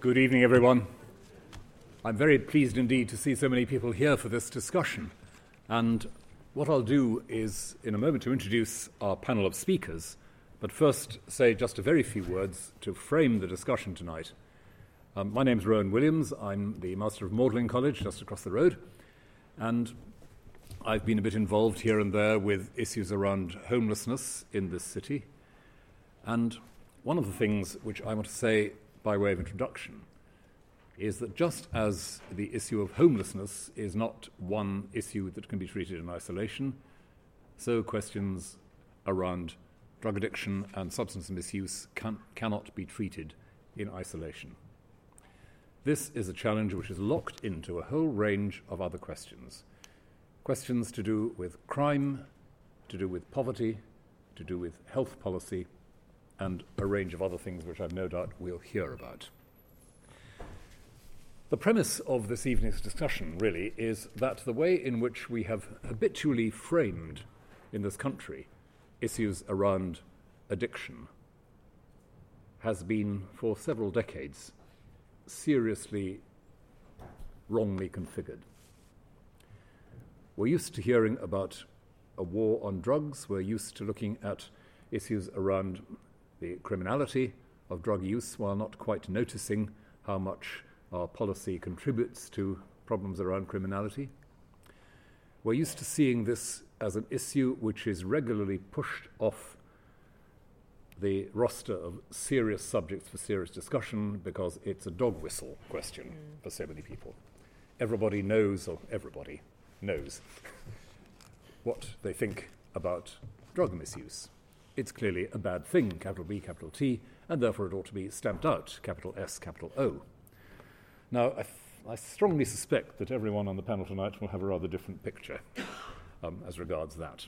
Good evening, everyone. I'm very pleased indeed to see so many people here for this discussion. And what I'll do is, in a moment, to introduce our panel of speakers, but first say just a very few words to frame the discussion tonight. My name's Rowan Williams. I'm the Master of Magdalene College, just across the road, and I've been a bit involved here and there with issues around homelessness in this city. And one of the things which I want to say by way of introduction is that just as the issue of homelessness is not one issue that can be treated in isolation, so questions around drug addiction and substance misuse cannot be treated in isolation. This is a challenge which is locked into a whole range of other questions. Questions to do with crime, to do with poverty, to do with health policy, and a range of other things which I've no doubt we'll hear about. The premise of this evening's discussion really is that the way in which we have habitually framed in this country issues around addiction has been for several decades seriously wrongly configured. We're used to hearing about a war on drugs. We're used to looking at issues around the criminality of drug use while not quite noticing how much our policy contributes to problems around criminality. We're used to seeing this as an issue which is regularly pushed off the roster of serious subjects for serious discussion because it's a dog whistle question for so many people. Everybody knows what they think about drug misuse. It's clearly a bad thing, capital B, capital T, and therefore it ought to be stamped out, capital S, capital O. Now, I strongly suspect that everyone on the panel tonight will have a rather different picture as regards that.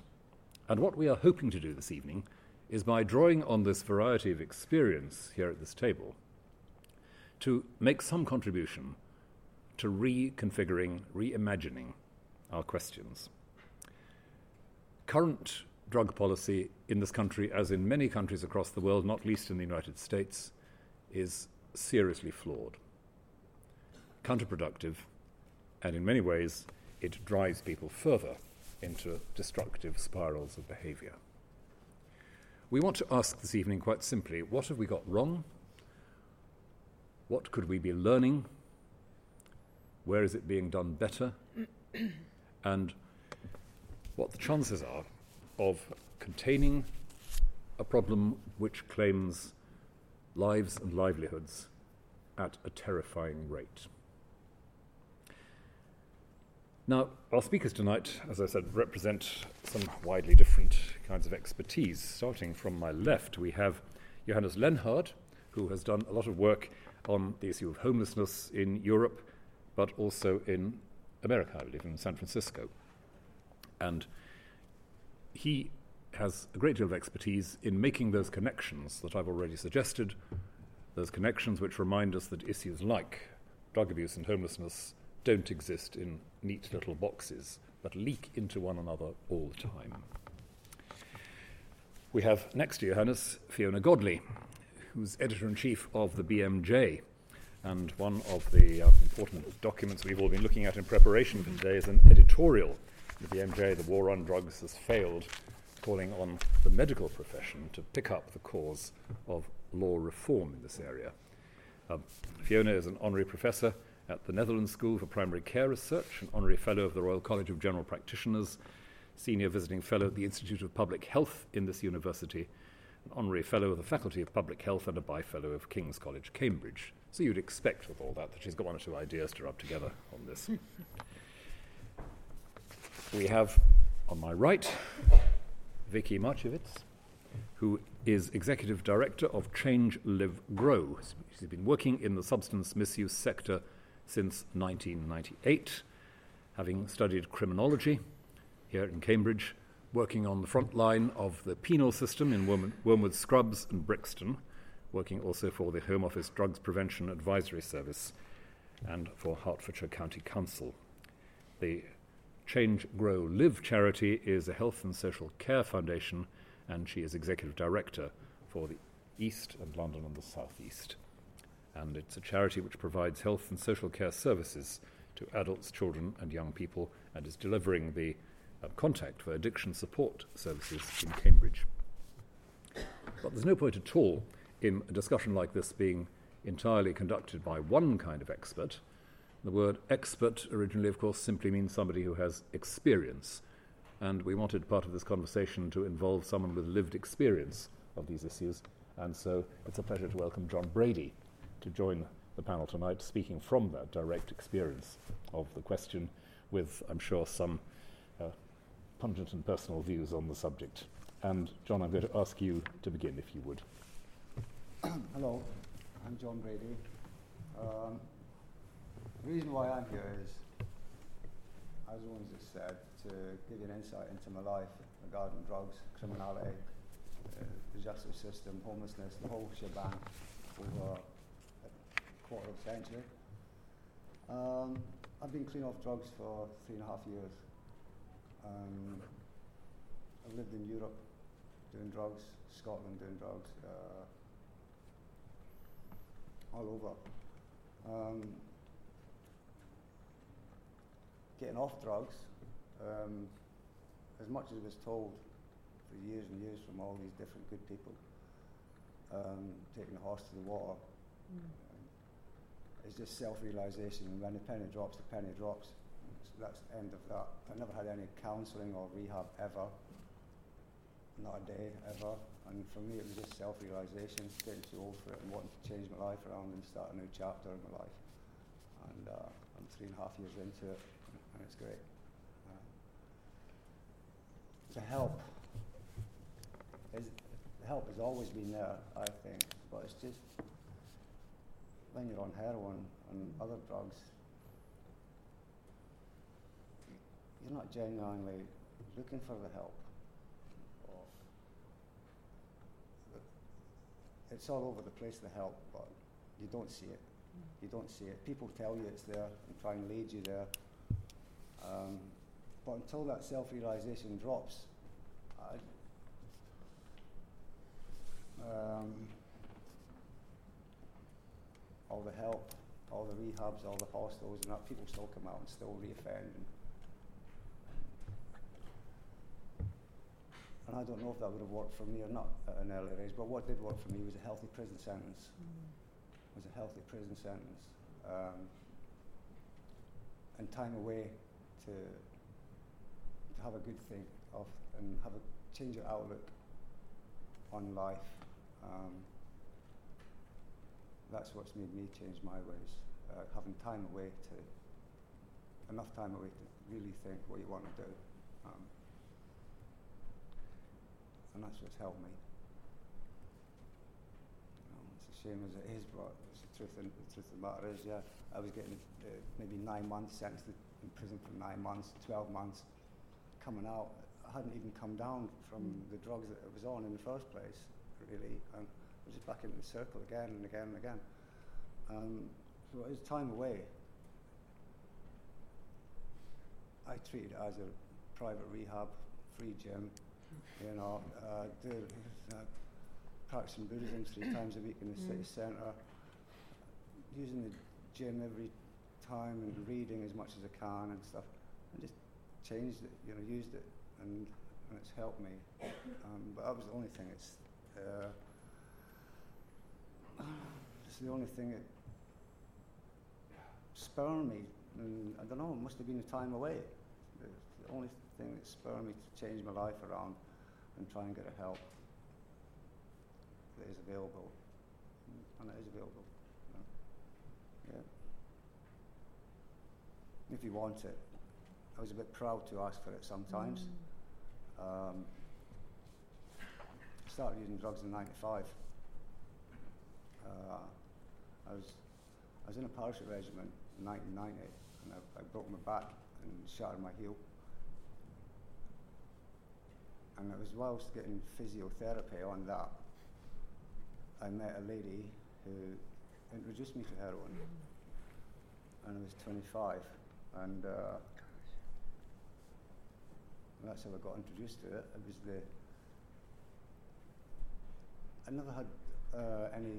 And what we are hoping to do this evening is, by drawing on this variety of experience here at this table, to make some contribution to reconfiguring, reimagining our questions. Current drug policy in this country, as in many countries across the world, not least in the United States, is seriously flawed, counterproductive, and in many ways it drives people further into destructive spirals of behavior. We want to ask this evening quite simply, what have we got wrong? What could we be learning? Where is it being done better? And what the chances are of containing a problem which claims lives and livelihoods at a terrifying rate. Now, our speakers tonight, as I said, represent some widely different kinds of expertise. Starting from my left, we have Johannes Lenhard, who has done a lot of work on the issue of homelessness in Europe, but also in America, I believe, in San Francisco. And he has a great deal of expertise in making those connections that I've already suggested, those connections which remind us that issues like drug abuse and homelessness don't exist in neat little boxes, but leak into one another all the time. We have next to Johannes Fiona Godlee, who's editor-in-chief of the BMJ, and one of the important documents we've all been looking at in preparation for today is an editorial. The BMJ, the war on drugs, has failed, calling on the medical profession to pick up the cause of law reform in this area. Fiona is an honorary professor at the Netherlands School for Primary Care Research, an honorary fellow of the Royal College of General Practitioners, senior visiting fellow at the Institute of Public Health in this university, an honorary fellow of the Faculty of Public Health, and a by-fellow of King's College, Cambridge. So you'd expect with all that she's got one or two ideas to rub together on this. We have, on my right, Vicky Marchiewicz, who is Executive Director of Change Live Grow. She's been working in the substance misuse sector since 1998, having studied criminology here in Cambridge, working on the front line of the penal system in Wormwood Scrubs and Brixton, working also for the Home Office Drugs Prevention Advisory Service and for Hertfordshire County Council. The Change, Grow, Live charity is a health and social care foundation, and she is executive director for the East and London and the South East. and it's a charity which provides health and social care services to adults, children and young people, and is delivering the Contact for Addiction Support Services in Cambridge. But there's no point at all in a discussion like this being entirely conducted by one kind of expert. The word expert originally, of course, simply means somebody who has experience, and we wanted part of this conversation to involve someone with lived experience of these issues, and so it's a pleasure to welcome John Brady to join the panel tonight, speaking from that direct experience of the question with, I'm sure, some pungent and personal views on the subject. And John, I'm going to ask you to begin, if you would. Hello, I'm John Brady. The reason why I'm here is, as Rowan just said, to give you an insight into my life regarding drugs, criminality, the justice system, homelessness, the whole shebang over a quarter of a century. I've been clean off drugs for 3.5 years. I've lived in Europe doing drugs, Scotland doing drugs, all over. Getting off drugs, as much as I was told for years and years from all these different good people, taking the horse to the water, it's just self-realisation, and when the penny drops, the penny drops. That's the end of that. I never had any counselling or rehab ever, not a day ever, and for me it was just self-realisation, getting too old for it and wanting to change my life around and start a new chapter in my life. And I'm 3.5 years into it, and it's great. The help has always been there, I think, but it's just when you're on heroin and other drugs, you're not genuinely looking for the help. It's all over the place, the help, but you don't see it. You don't see it. People tell you it's there and try and lead you there. But until that self-realization drops, all the help, all the rehabs, all the hostels and that, people still come out and still reoffend. And I don't know if that would have worked for me or not at an earlier age, but what did work for me was a healthy prison sentence. And time away to have a good think of and have a change your outlook on life. That's what's made me change my ways. Having time away to, enough time away to really think what you want to do. And that's what's helped me. It's a shame as it is, but it's the truth, and the truth of the matter is, yeah, I was getting maybe 9 months, sentenced in prison for 9 months, 12 months, coming out. I hadn't even come down from the drugs that I was on in the first place, really. And I was just back into the circle again and again and again. So it was time away. I treated it as a private rehab, free gym. You know, practicing Buddhism 3 times a week in the city centre, using the gym every time and reading as much as I can and stuff. I just changed it, you know, used it, and it's helped me. But that was the only thing. It's the only thing that spurred me. And I don't know, it must have been a time away. The only thing that spurred me to change my life around and try and get a help that is available, and it is available. Yeah. If you want it, I was a bit proud to ask for it sometimes. I started using drugs in '95. I was in a parachute regiment in 1990, and I broke my back and shattered my heel. And it was whilst getting physiotherapy on that, I met a lady who introduced me to heroin. And I was 25, and that's how I got introduced to it. It was I never had any,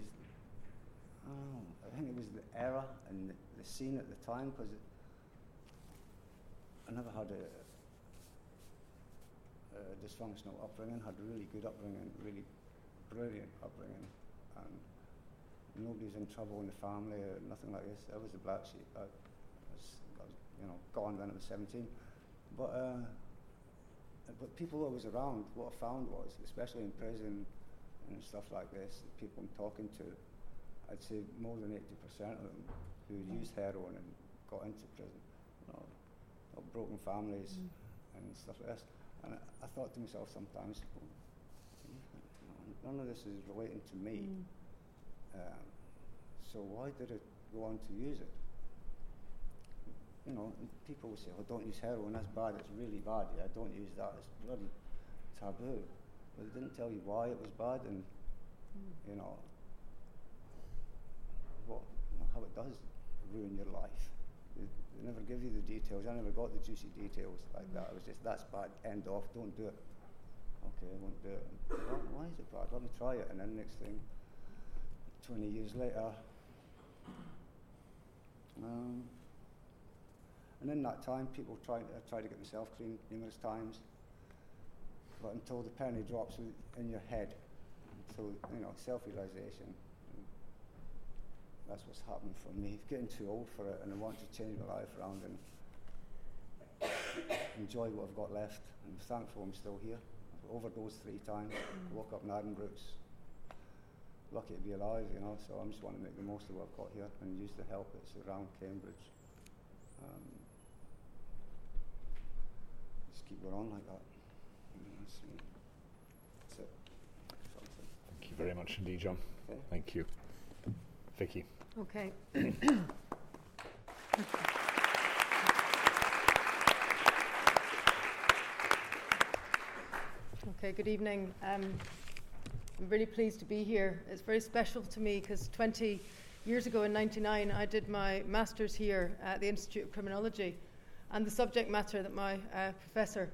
I don't know, was the era and the scene at the time, because I never had a dysfunctional upbringing, had really good upbringing, really brilliant upbringing, and nobody's in trouble in the family or nothing like this. I was the black sheep. I was gone when I was 17. But people always around. What I found was, especially in prison and stuff like this, the people I'm talking to, I'd say more than 80% of them who'd used heroin and got into prison, broken families and stuff like this. And I thought to myself sometimes, none of this is relating to me. So why did it go on to use it? And people will say, "Oh, don't use heroin. That's bad. It's really bad. Yeah, don't use that. It's bloody taboo." But they didn't tell you why it was bad, and how it does ruin your life. They never give you the details. I never got the juicy details like that. It was just, that's bad, end off, don't do it. Okay, I won't do it. Why is it bad? Let me try it. And then next thing, 20 years later. And in that time, people tried to get myself clean numerous times, but until the penny drops in your head, until, self-realization. That's what's happened for me. Getting too old for it, and I want to change my life around and enjoy what I've got left. I'm thankful I'm still here. I've overdosed 3 times, woke up in Addenbrooke's. Lucky to be alive, so I just want to make the most of what I've got here and use the help that's around Cambridge. Just keep going on like that. That's it. Thank you very much indeed, John. Okay. Thank you. Vicky. Okay. Okay, good evening. I'm really pleased to be here. It's very special to me because 20 years ago in 1999, I did my master's here at the Institute of Criminology. And the subject matter that my professor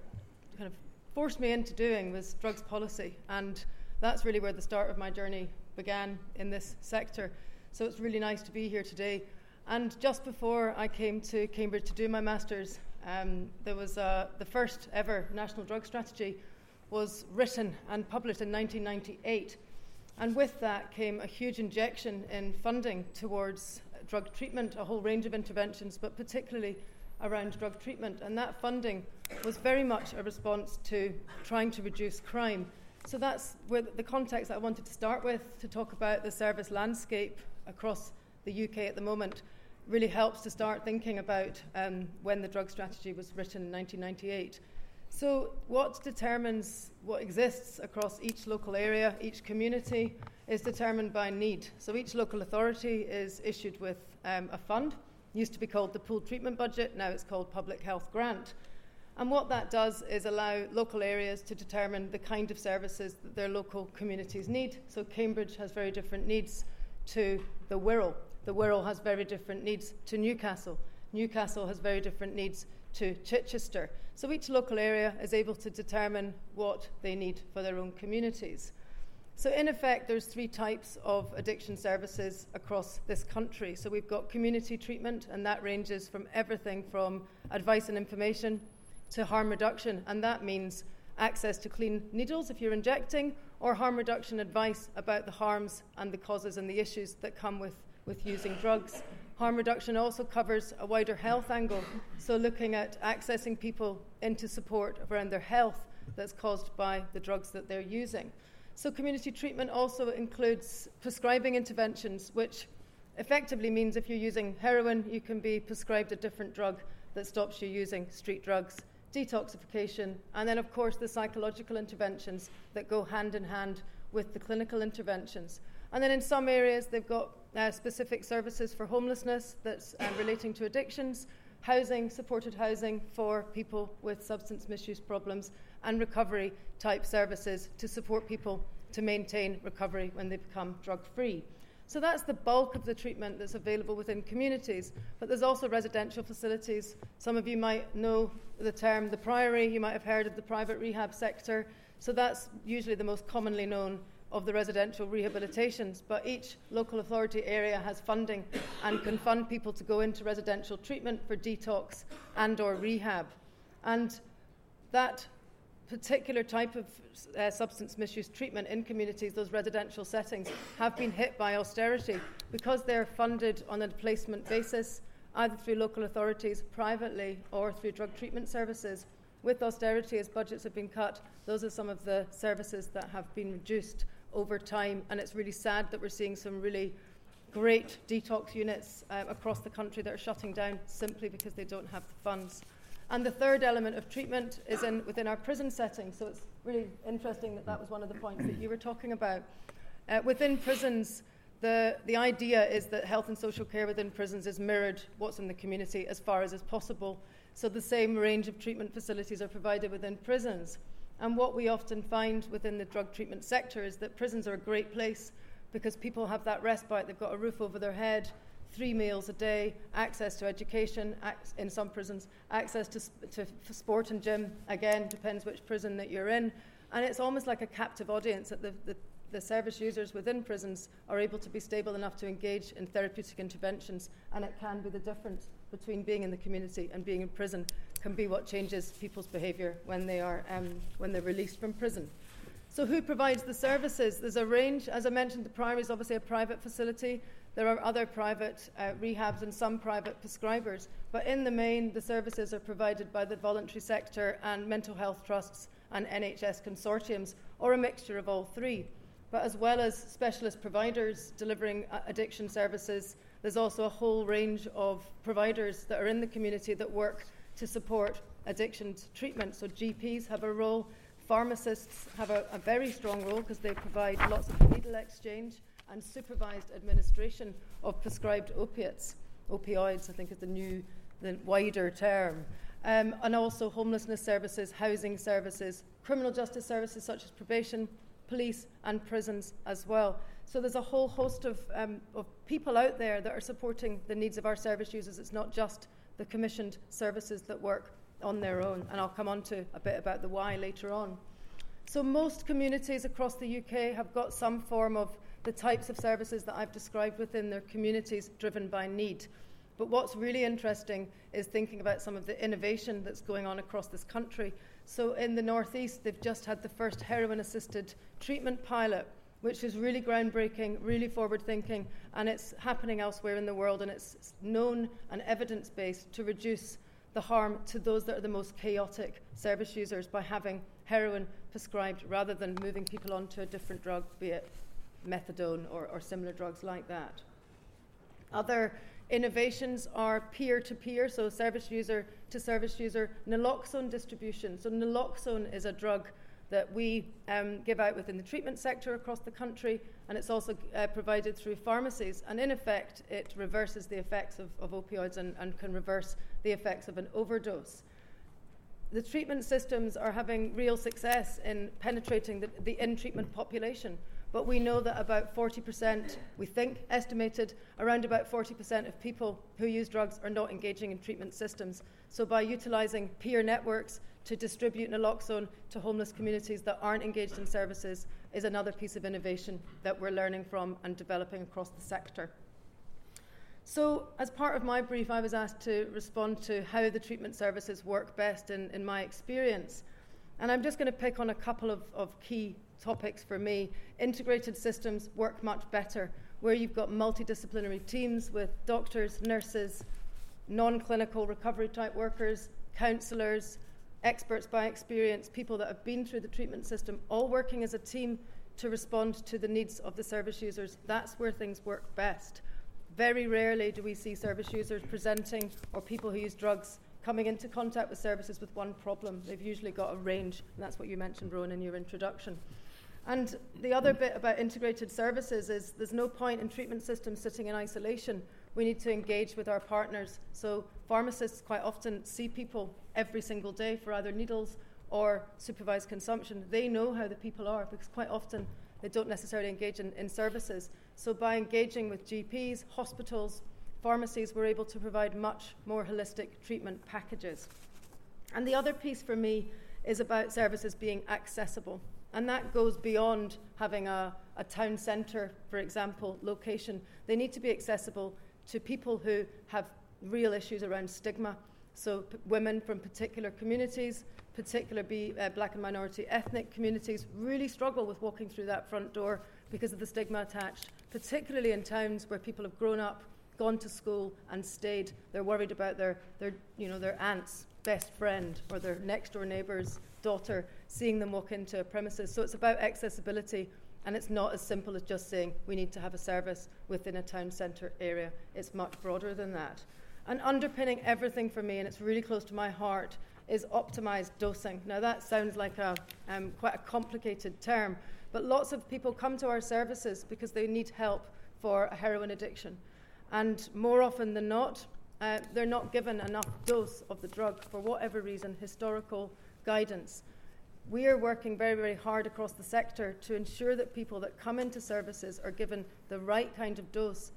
kind of forced me into doing was drugs policy. And that's really where the start of my journey began in this sector. So it's really nice to be here today. And just before I came to Cambridge to do my master's, there was the first ever national drug strategy was written and published in 1998. And with that came a huge injection in funding towards drug treatment, a whole range of interventions, but particularly around drug treatment. And that funding was very much a response to trying to reduce crime. So that's where the context that I wanted to start with, to talk about the service landscape across the UK at the moment, really helps to start thinking about when the drug strategy was written in 1998. So what determines what exists across each local area, each community, is determined by need. So each local authority is issued with a fund. It used to be called the pooled treatment budget, now it's called public health grant. And what that does is allow local areas to determine the kind of services that their local communities need. So Cambridge has very different needs to the Wirral. The Wirral has very different needs to Newcastle. Newcastle has very different needs to Chichester. So each local area is able to determine what they need for their own communities. So in effect, there's 3 types of addiction services across this country. So we've got community treatment, and that ranges from everything from advice and information to harm reduction, and that means access to clean needles if you're injecting, or harm reduction advice about the harms and the causes and the issues that come with using drugs. Harm reduction also covers a wider health angle, so looking at accessing people into support around their health that's caused by the drugs that they're using. So community treatment also includes prescribing interventions, which effectively means if you're using heroin, you can be prescribed a different drug that stops you using street drugs, detoxification, and then, of course, the psychological interventions that go hand in hand with the clinical interventions. And then in some areas, they've got specific services for homelessness that's relating to addictions, housing, supported housing for people with substance misuse problems, and recovery-type services to support people to maintain recovery when they become drug-free. So that's the bulk of the treatment that's available within communities. But there's also residential facilities. Some of you might know the term the Priory. You might have heard of the private rehab sector. So that's usually the most commonly known of the residential rehabilitations, but each local authority area has funding and can fund people to go into residential treatment for detox and or rehab. And that particular type of substance misuse treatment in communities, those residential settings, have been hit by austerity because they're funded on a placement basis, either through local authorities privately or through drug treatment services. With austerity, as budgets have been cut, those are some of the services that have been reduced over time, and it's really sad that we're seeing some really great detox units across the country that are shutting down simply because they don't have the funds. And the third element of treatment is within our prison setting, so it's really interesting that that was one of the points that you were talking about. Within prisons, the idea is that health and social care within prisons is mirrored what's in the community as far as is possible, so the same range of treatment facilities are provided within prisons. And what we often find within the drug treatment sector is that prisons are a great place because people have that respite. They've got a roof over their head, 3 meals a day, access to education in some prisons, access to sport and gym, again, depends which prison that you're in. And it's almost like a captive audience that the service users within prisons are able to be stable enough to engage in therapeutic interventions, and it can be the difference between being in the community and being in prison, can be what changes people's behaviour when they're released from prison. So who provides the services? There's a range. As I mentioned, the primary is obviously a private facility. There are other private rehabs and some private prescribers. But in the main, the services are provided by the voluntary sector and mental health trusts and NHS consortiums, or a mixture of all three. But as well as specialist providers delivering addiction services, there's also a whole range of providers that are in the community that work to support addiction treatment. So GPs have a role. Pharmacists have a very strong role because they provide lots of needle exchange and supervised administration of prescribed opiates. Opioids, I think, is the wider term. And also homelessness services, housing services, criminal justice services such as probation, police and prisons as well. So there's a whole host of people out there that are supporting the needs of our service users. It's not just the commissioned services that work on their own, and I'll come on to a bit about the why later on. So most communities across the UK have got some form of the types of services that I've described within their communities driven by need. But what's really interesting is thinking about some of the innovation that's going on across this country. So in the North East, they've just had the first heroin-assisted treatment pilot, which is really groundbreaking, really forward-thinking, and it's happening elsewhere in the world, and it's known and evidence-based to reduce the harm to those that are the most chaotic service users by having heroin prescribed rather than moving people onto a different drug, be it methadone or similar drugs like that. Other innovations are peer-to-peer, so service user to service user, naloxone distribution. So naloxone is a drug that we give out within the treatment sector across the country, and it's also provided through pharmacies. And in effect, it reverses the effects of opioids and can reverse the effects of an overdose. The treatment systems are having real success in penetrating the in-treatment population, but we know that about 40%, we think, estimated, around about 40% of people who use drugs are not engaging in treatment systems. So by utilising peer networks to distribute naloxone to homeless communities that aren't engaged in services is another piece of innovation that we're learning from and developing across the sector. So as part of my brief, I was asked to respond to how the treatment services work best in my experience. And I'm just going to pick on a couple of key topics for me. Integrated systems work much better, where you've got multidisciplinary teams with doctors, nurses, non-clinical recovery type workers, counsellors, experts by experience, people that have been through the treatment system, all working as a team to respond to the needs of the service users. That's where things work best. Very rarely do we see service users presenting or people who use drugs coming into contact with services with one problem. They've usually got a range, and that's what you mentioned, Rowan, in your introduction. And the other bit about integrated services is there's no point in treatment systems sitting in isolation. We need to engage with our partners. So pharmacists quite often see people every single day for either needles or supervised consumption. They know how the people are because quite often they don't necessarily engage in services. So by engaging with GPs, hospitals, pharmacies, we're able to provide much more holistic treatment packages. And the other piece for me is about services being accessible. And that goes beyond having a town centre, for example, location. They need to be accessible to people who have real issues around stigma. So women from particular communities, black and minority ethnic communities, really struggle with walking through that front door because of the stigma attached, particularly in towns where people have grown up, gone to school and stayed. They're worried about their aunt's best friend or their next door neighbour's daughter seeing them walk into a premises. So it's about accessibility, and it's not as simple as just saying we need to have a service within a town centre area. It's much broader than that. And underpinning everything for me, and it's really close to my heart, is optimised dosing. Now that sounds like quite a complicated term, but lots of people come to our services because they need help for a heroin addiction. And more often than not, they're not given enough dose of the drug for whatever reason, historical guidance. We are working very, very hard across the sector to ensure that people that come into services are given the right kind of dose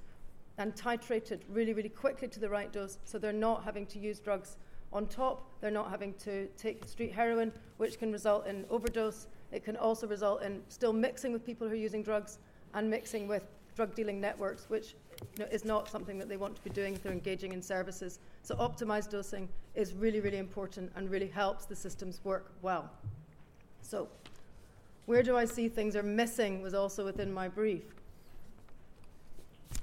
and titrated really, really quickly to the right dose, so they're not having to use drugs on top, they're not having to take street heroin, which can result in overdose. It can also result in still mixing with people who are using drugs and mixing with drug dealing networks, which is not something that they want to be doing if they're engaging in services. So optimised dosing is really, really important and really helps the systems work well. So where do I see things are missing was also within my brief.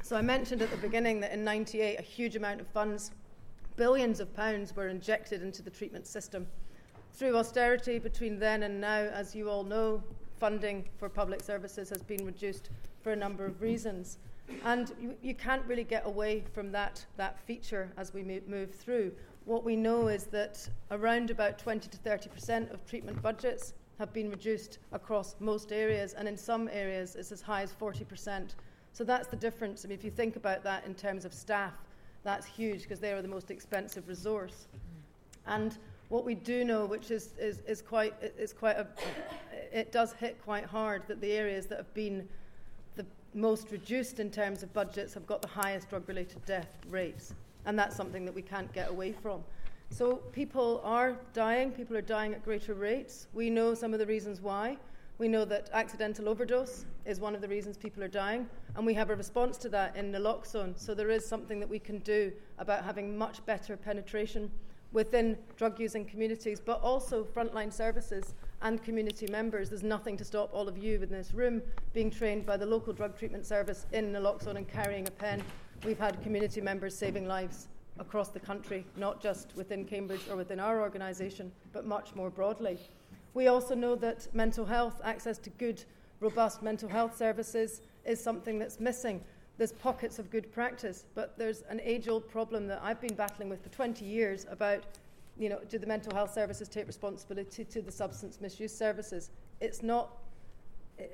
So I mentioned at the beginning that in 1998, a huge amount of funds, billions of pounds, were injected into the treatment system. Through austerity between then and now, as you all know, funding for public services has been reduced for a number of reasons. And you can't really get away from that feature as we move through. What we know is that around about 20 to 30% of treatment budgets have been reduced across most areas, and in some areas it's as high as 40%. So that's the difference. I mean, if you think about that in terms of staff, that's huge because they are the most expensive resource. And what we do know, which it does hit quite hard, that the areas that have been the most reduced in terms of budgets have got the highest drug-related death rates. And that's something that we can't get away from. So people are dying at greater rates. We know some of the reasons why. We know that accidental overdose is one of the reasons people are dying, and we have a response to that in naloxone. So there is something that we can do about having much better penetration within drug-using communities, but also frontline services and community members. There's nothing to stop all of you in this room being trained by the local drug treatment service in naloxone and carrying a pen. We've had community members saving lives across the country, not just within Cambridge or within our organisation, but much more broadly. We also know that mental health, access to good, robust mental health services is something that's missing. There's pockets of good practice, but there's an age-old problem that I've been battling with for 20 years about, do the mental health services take responsibility to the substance misuse services? It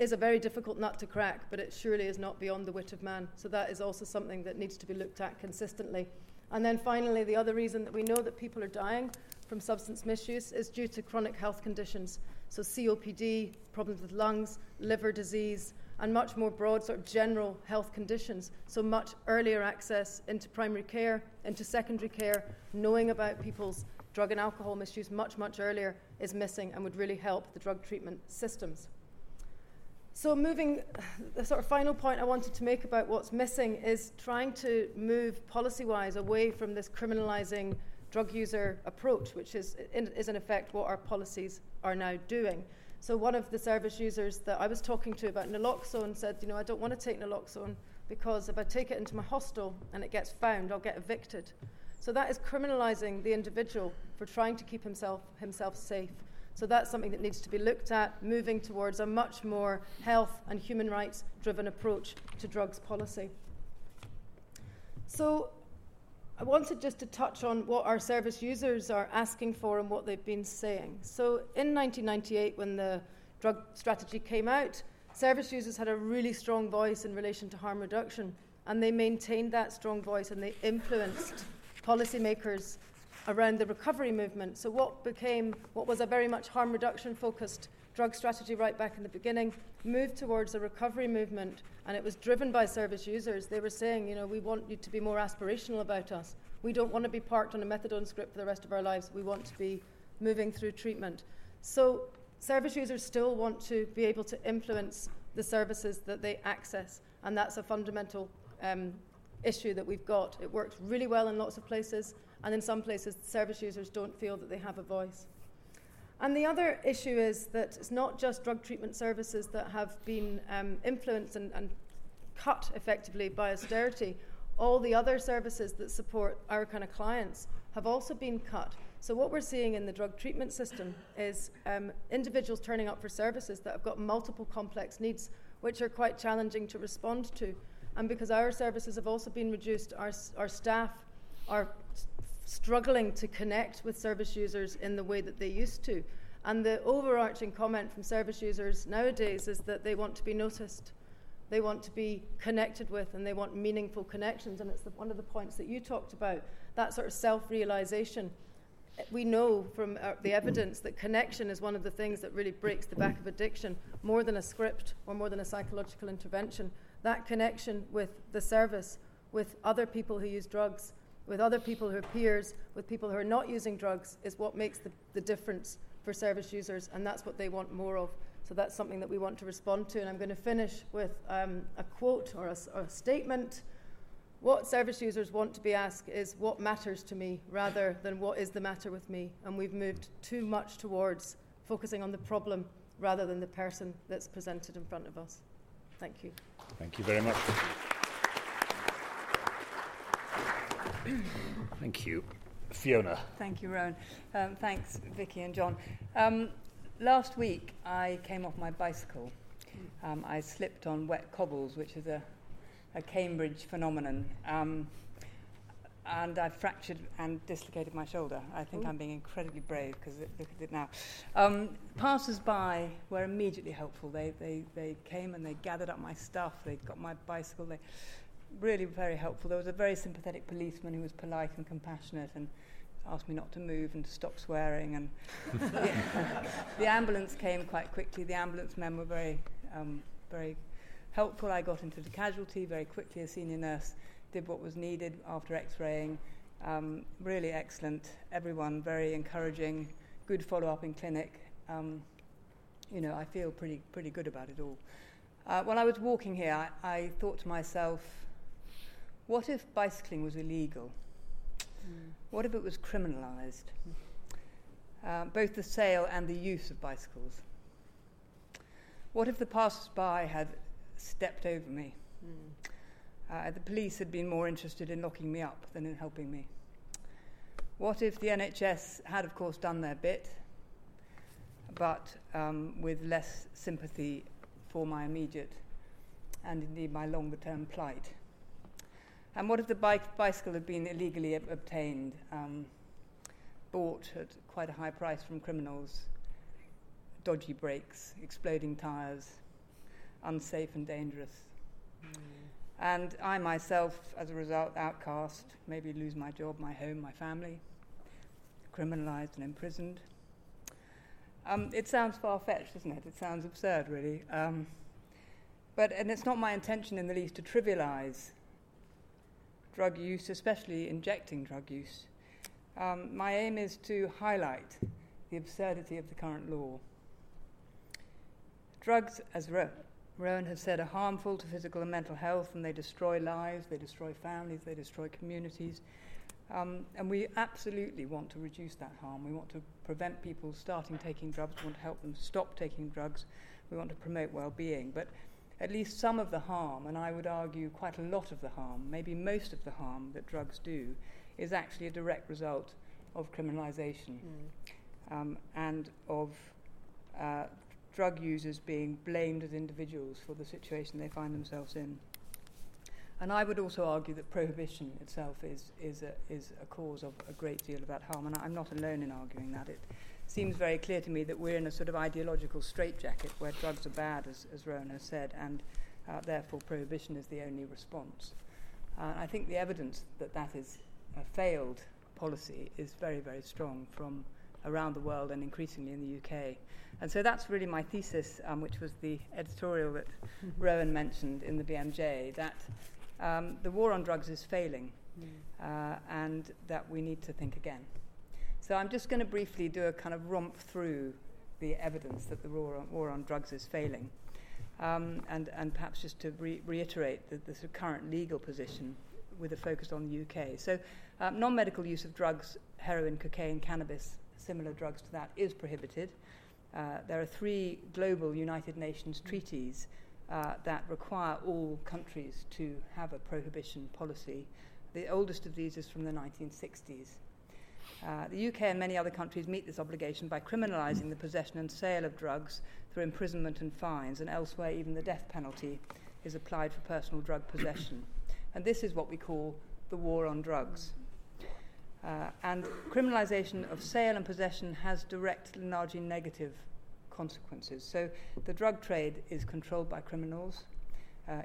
is a very difficult nut to crack, but it surely is not beyond the wit of man. So that is also something that needs to be looked at consistently. And then finally, the other reason that we know that people are dying from substance misuse is due to chronic health conditions. So COPD, problems with lungs, liver disease, and much more broad sort of general health conditions. So much earlier access into primary care, into secondary care, knowing about people's drug and alcohol misuse much, much earlier is missing and would really help the drug treatment systems. So the sort of final point I wanted to make about what's missing is trying to move policy-wise away from this criminalising drug user approach, which is in effect what our policies are now doing. So one of the service users that I was talking to about naloxone said, I don't want to take naloxone because if I take it into my hostel and it gets found, I'll get evicted. So that is criminalising the individual for trying to keep himself safe. So that's something that needs to be looked at, moving towards a much more health and human rights driven approach to drugs policy. So I wanted just to touch on what our service users are asking for and what they've been saying. So in 1998, when the drug strategy came out, service users had a really strong voice in relation to harm reduction, and they maintained that strong voice and they influenced policymakers around the recovery movement. So what was a very much harm reduction focused drug strategy right back in the beginning moved towards a recovery movement, and it was driven by service users. They were saying, we want you to be more aspirational about us. We don't want to be parked on a methadone script for the rest of our lives. We want to be moving through treatment. So Service users still want to be able to influence the services that they access, and that's a fundamental issue that we've got. It works really well in lots of places, and in some places service users don't feel that they have a voice. And the other issue is that it's not just drug treatment services that have been influenced and cut effectively by austerity. All the other services that support our kind of clients have also been cut. So what we're seeing in the drug treatment system is individuals turning up for services that have got multiple complex needs, which are quite challenging to respond to. And because our services have also been reduced, our staff are struggling to connect with service users in the way that they used to. And the overarching comment from service users nowadays is that they want to be noticed, they want to be connected with, and they want meaningful connections. And it's one of the points that you talked about, that sort of self-realization. We know from the evidence that connection is one of the things that really breaks the back of addiction, more than a script or more than a psychological intervention. That connection with the service, with other people who use drugs, with other people who are peers, with people who are not using drugs, is what makes the difference for service users, and that's what they want more of. So that's something that we want to respond to. And I'm going to finish with a quote or a statement. What service users want to be asked is what matters to me rather than what is the matter with me. And we've moved too much towards focusing on the problem rather than the person that's presented in front of us. Thank you. Thank you very much. Thank you. Fiona. Thank you, Rowan. Thanks, Vicky and John. Last week, I came off my bicycle. I slipped on wet cobbles, which is a Cambridge phenomenon, and I fractured and dislocated my shoulder. I think I'm being incredibly brave, because look at it now. Passers-by were immediately helpful. They came and they gathered up my stuff. They got my bicycle. They really very helpful. There was a very sympathetic policeman who was polite and compassionate and asked me not to move and to stop swearing. And the ambulance came quite quickly. The ambulance men were very helpful. I got into the casualty very quickly. A senior nurse did what was needed after x-raying. Really excellent. Everyone very encouraging. Good follow-up in clinic. I feel pretty good about it all. When I was walking here, I thought to myself, what if bicycling was illegal? What if it was criminalised? Both the sale and the use of bicycles. What if the passers-by had stepped over me? The police had been more interested in locking me up than in helping me. What if the NHS had, of course, done their bit, but with less sympathy for my immediate and indeed my longer-term plight? And what if the bicycle had been illegally obtained, bought at quite a high price from criminals, dodgy brakes, exploding tyres, unsafe and dangerous? And I myself, as a result, outcast, maybe lose my job, my home, my family, criminalised and imprisoned. It sounds far-fetched, doesn't it? It sounds absurd, really. And it's not my intention in the least to trivialise drug use, especially injecting drug use. My aim is to highlight the absurdity of the current law. Drugs, as Rowan has said, are harmful to physical and mental health, and they destroy lives, they destroy families, they destroy communities. And we absolutely want to reduce that harm. We want to prevent people starting taking drugs. We want to help them stop taking drugs. We want to promote well-being. But at least some of the harm, and I would argue quite a lot of the harm, maybe most of the harm that drugs do, is actually a direct result of criminalisation and of drug users being blamed as individuals for the situation they find themselves in. And I would also argue that prohibition itself is a cause of a great deal of that harm, and I'm not alone in arguing that. It seems very clear to me that we're in a sort of ideological straitjacket where drugs are bad, as Rowan has said, and therefore prohibition is the only response. I think the evidence that that is a failed policy is very, very strong from around the world and increasingly in the UK. And so that's really my thesis, which was the editorial that Rowan mentioned in the BMJ, that the war on drugs is failing and that we need to think again. So I'm just going to briefly do a kind of romp through the evidence that the war on drugs is failing. And perhaps just to reiterate the sort of current legal position with a focus on the UK. So non-medical use of drugs, heroin, cocaine, cannabis, similar drugs to that, is prohibited. There are 3 global United Nations treaties that require all countries to have a prohibition policy. The oldest of these is from the 1960s. The UK and many other countries meet this obligation by criminalising the possession and sale of drugs through imprisonment and fines, and elsewhere even the death penalty is applied for personal drug possession. And this is what we call the war on drugs. And criminalisation of sale and possession has direct, largely negative consequences. So the drug trade is controlled by criminals.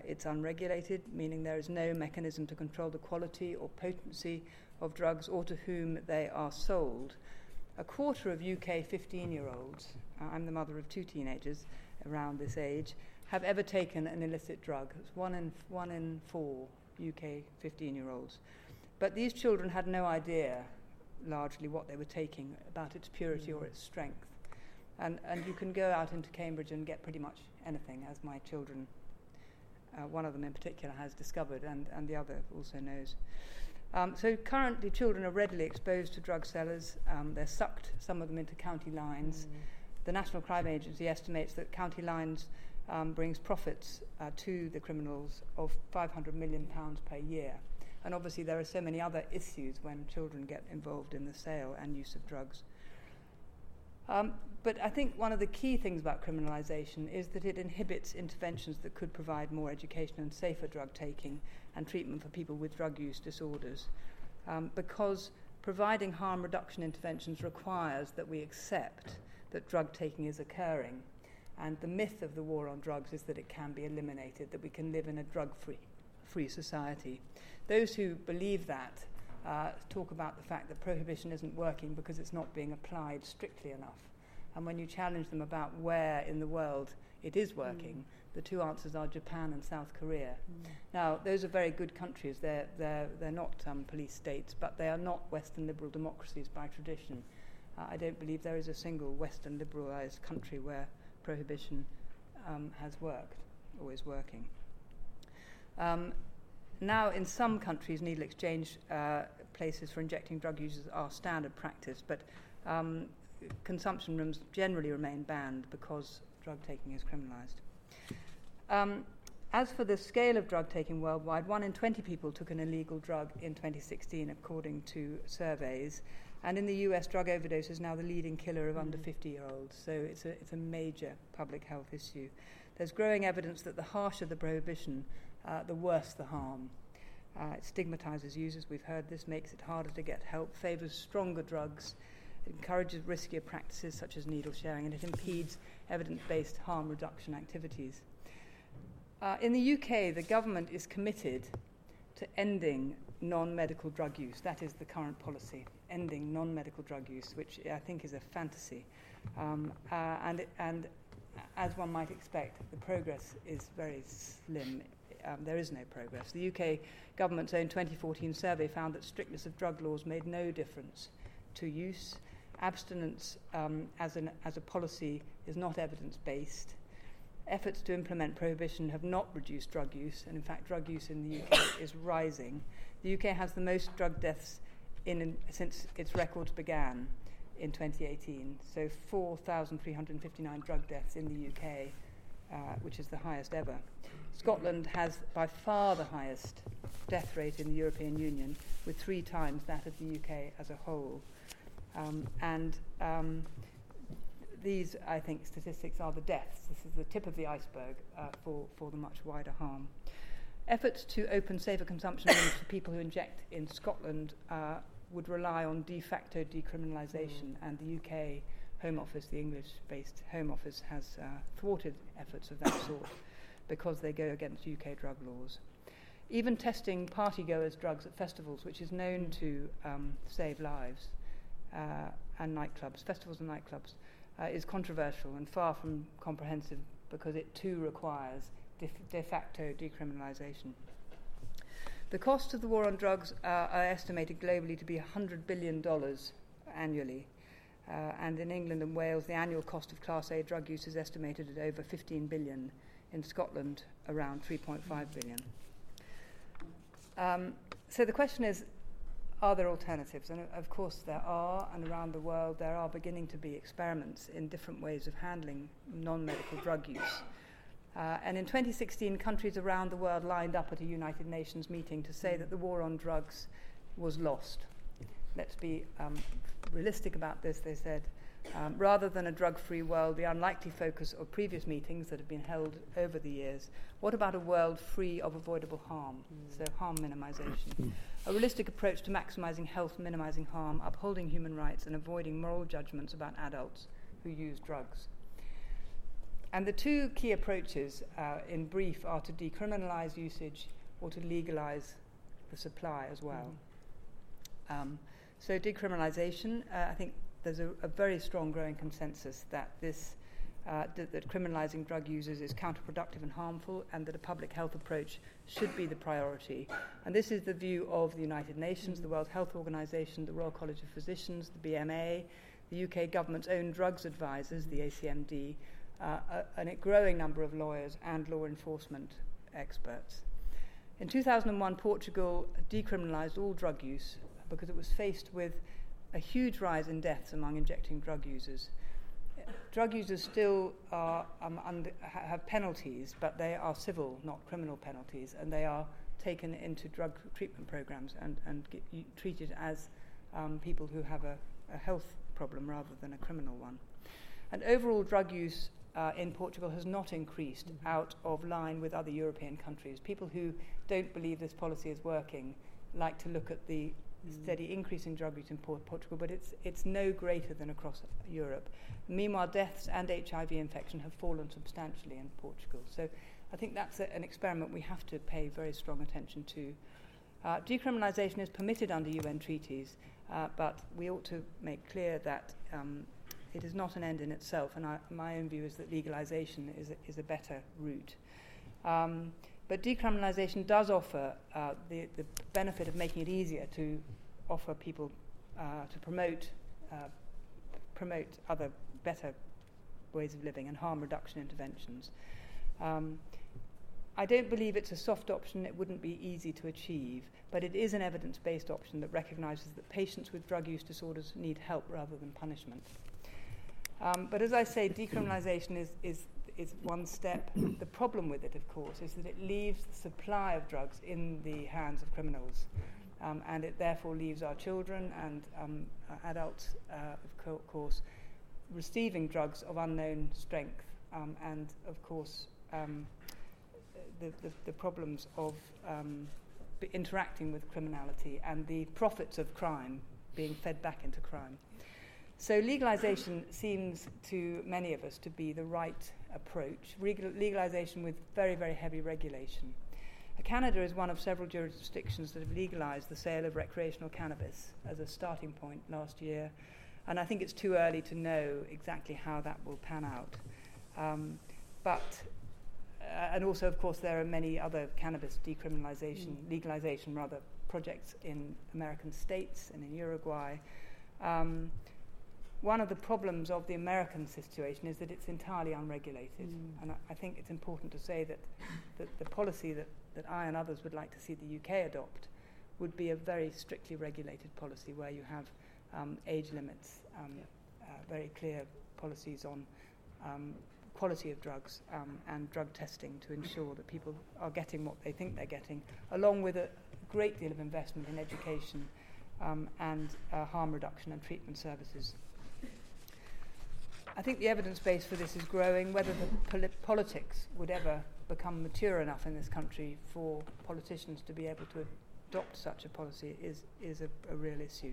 It's unregulated, meaning there is no mechanism to control the quality or potency of drugs or to whom they are sold. A quarter of UK 15-year-olds, I'm the mother of 2 teenagers around this age, have ever taken an illicit drug. It's 1 in 4 UK 15-year-olds. But these children had no idea, largely, what they were taking, about its purity or its strength. And you can go out into Cambridge and get pretty much anything, as my children, one of them in particular, has discovered, and the other also knows. So currently children are readily exposed to drug sellers. They're sucked, some of them, into county lines. The National Crime Agency estimates that county lines brings profits to the criminals of £500 million per year. And obviously there are so many other issues when children get involved in the sale and use of drugs. But I think one of the key things about criminalisation is that it inhibits interventions that could provide more education and safer drug taking and treatment for people with drug use disorders, because providing harm reduction interventions requires that we accept that drug taking is occurring, and the myth of the war on drugs is that it can be eliminated, that we can live in a drug-free society. Those who believe that talk about the fact that prohibition isn't working because it's not being applied strictly enough. And when you challenge them about where in the world it is working, the 2 answers are Japan and South Korea. Now, those are very good countries. They're not police states, but they are not Western liberal democracies by tradition. I don't believe there is a single Western liberalised country where prohibition has worked or is working. Now, in some countries, needle exchange places for injecting drug users are standard practice, but consumption rooms generally remain banned because drug taking is criminalised. As for the scale of drug taking worldwide, 1 in 20 people took an illegal drug in 2016, according to surveys. And in the US, drug overdose is now the leading killer of under 50-year-olds, so it's a major public health issue. There's growing evidence that the harsher the prohibition, the worse the harm. It stigmatizes users, we've heard this, makes it harder to get help, favors stronger drugs, encourages riskier practices such as needle sharing, and it impedes evidence-based harm reduction activities. In the UK, the government is committed to ending non-medical drug use. That is the current policy, ending non-medical drug use, which I think is a fantasy. And as one might expect, the progress is very slim. There is no progress. The UK government's own 2014 survey found that strictness of drug laws made no difference to use. Abstinence as a policy is not evidence-based. Efforts to implement prohibition have not reduced drug use, and in fact drug use in the UK is rising. The UK has the most drug deaths since its records began in 2018, so 4,359 drug deaths in the UK, which is the highest ever. Scotland has by far the highest death rate in the European Union, with 3 times that of the UK as a whole. These, I think, statistics are the deaths. This is the tip of the iceberg for the much wider harm. Efforts to open safer consumption rooms for people who inject in Scotland would rely on de facto decriminalisation, and the UK Home Office, the English-based Home Office, has thwarted efforts of that sort because they go against UK drug laws. Even testing party-goers' drugs at festivals, which is known to save lives, and nightclubs, festivals and nightclubs, is controversial and far from comprehensive because it too requires de facto decriminalisation. The cost of the war on drugs are estimated globally to be $100 billion annually. And in England and Wales, the annual cost of Class A drug use is estimated at over 15 billion. In Scotland, around 3.5 billion. So the question is, are there alternatives? And of course there are, and around the world there are beginning to be experiments in different ways of handling non-medical drug use. And in 2016, countries around the world lined up at a United Nations meeting to say that the war on drugs was lost. Let's be realistic about this, they said. Rather than a drug-free world, the unlikely focus of previous meetings that have been held over the years, what about a world free of avoidable harm? So harm minimization. A realistic approach to maximizing health, minimizing harm, upholding human rights, and avoiding moral judgments about adults who use drugs. And the two key approaches, in brief, are to decriminalize usage or to legalize the supply as well. So decriminalization, I think there's a very strong growing consensus that that criminalising drug users is counterproductive and harmful, and that a public health approach should be the priority. And this is the view of the United Nations, the World Health Organization, the Royal College of Physicians, the BMJ, the UK government's own drugs advisors, the ACMD, and a growing number of lawyers and law enforcement experts. In 2001, Portugal decriminalised all drug use because it was faced with a huge rise in deaths among injecting drug users. Drug users still are, have penalties, but they are civil, not criminal penalties, and they are taken into drug treatment programs and treated as people who have a health problem rather than a criminal one. And overall drug use in Portugal has not increased out of line with other European countries. People who don't believe this policy is working like to look at the steady increase in drug use in Portugal, but it's no greater than across Europe. Meanwhile, deaths and HIV infection have fallen substantially in Portugal. So I think that's an experiment we have to pay very strong attention to. Decriminalisation is permitted under UN treaties, but we ought to make clear that it is not an end in itself, and my own view is that legalisation is a better route. But decriminalisation does offer the benefit of making it easier to offer people to promote other better ways of living and harm reduction interventions. I don't believe it's a soft option. It wouldn't be easy to achieve, but it is an evidence-based option that recognises that patients with drug use disorders need help rather than punishment. But as I say, decriminalisation is one step. The problem with it, of course, is that it leaves the supply of drugs in the hands of criminals, and it therefore leaves our children and adults, of course, receiving drugs of unknown strength, and, of course, the problems of interacting with criminality and the profits of crime being fed back into crime. So legalisation seems to many of us to be the right approach, legalisation with very, very heavy regulation. Canada is one of several jurisdictions that have legalised the sale of recreational cannabis as a starting point last year, and I think it's too early to know exactly how that will pan out. And also, of course, there are many other cannabis legalisation projects in American states and in Uruguay. One of the problems of the American situation is that it's entirely unregulated. And I think it's important to say that the policy that I and others would like to see the UK adopt would be a very strictly regulated policy where you have age limits, very clear policies on quality of drugs and drug testing to ensure that people are getting what they think they're getting, along with a great deal of investment in education and harm reduction and treatment services. I think the evidence base for this is growing. Whether the politics would ever become mature enough in this country for politicians to be able to adopt such a policy is a real issue.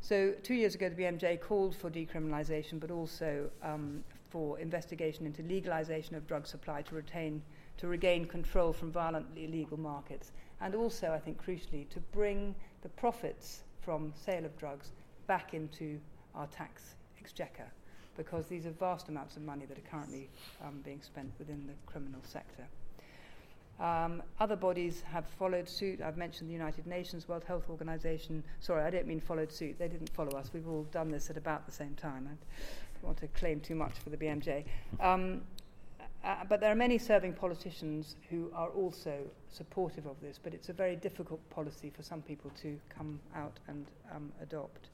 So 2 years ago, the BMJ called for decriminalisation, but also for investigation into legalisation of drug supply to regain control from violently illegal markets, and also, I think crucially, to bring the profits from sale of drugs back into our tax exchequer, because these are vast amounts of money that are currently being spent within the criminal sector. Other bodies have followed suit. I've mentioned the United Nations, World Health Organization. Sorry, I don't mean followed suit. They didn't follow us. We've all done this at about the same time. I don't want to claim too much for the BMJ. But there are many serving politicians who are also supportive of this, but it's a very difficult policy for some people to come out and adopt.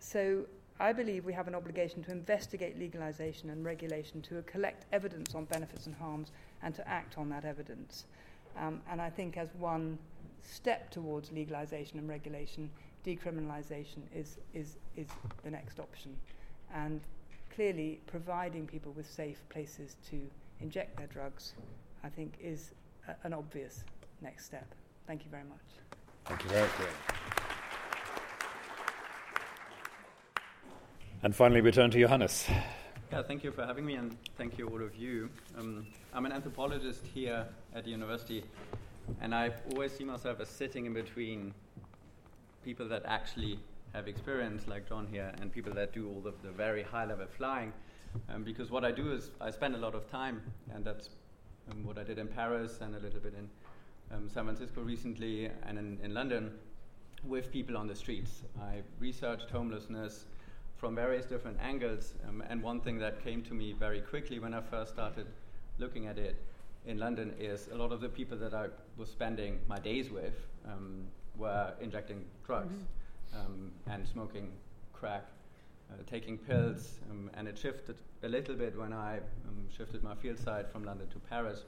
So I believe we have an obligation to investigate legalization and regulation, to collect evidence on benefits and harms, and to act on that evidence. And I think as one step towards legalization and regulation, decriminalization is the next option. And clearly, providing people with safe places to inject their drugs, I think, is an obvious next step. Thank you very much. Thank you very much. And finally, we turn to Johannes. Yeah, thank you for having me, and thank you all of you. I'm an anthropologist here at the university, and I always see myself as sitting in between people that actually have experience, like John here, and people that do all of the very high-level flying. Because what I do is I spend a lot of time, and that's what I did in Paris and a little bit in San Francisco recently, and in London, with people on the streets. I researched homelessness from various different angles, and one thing that came to me very quickly when I first started looking at it in London is a lot of the people that I was spending my days with were injecting drugs and smoking crack, taking pills, and it shifted a little bit when I shifted my field site from London to Paris.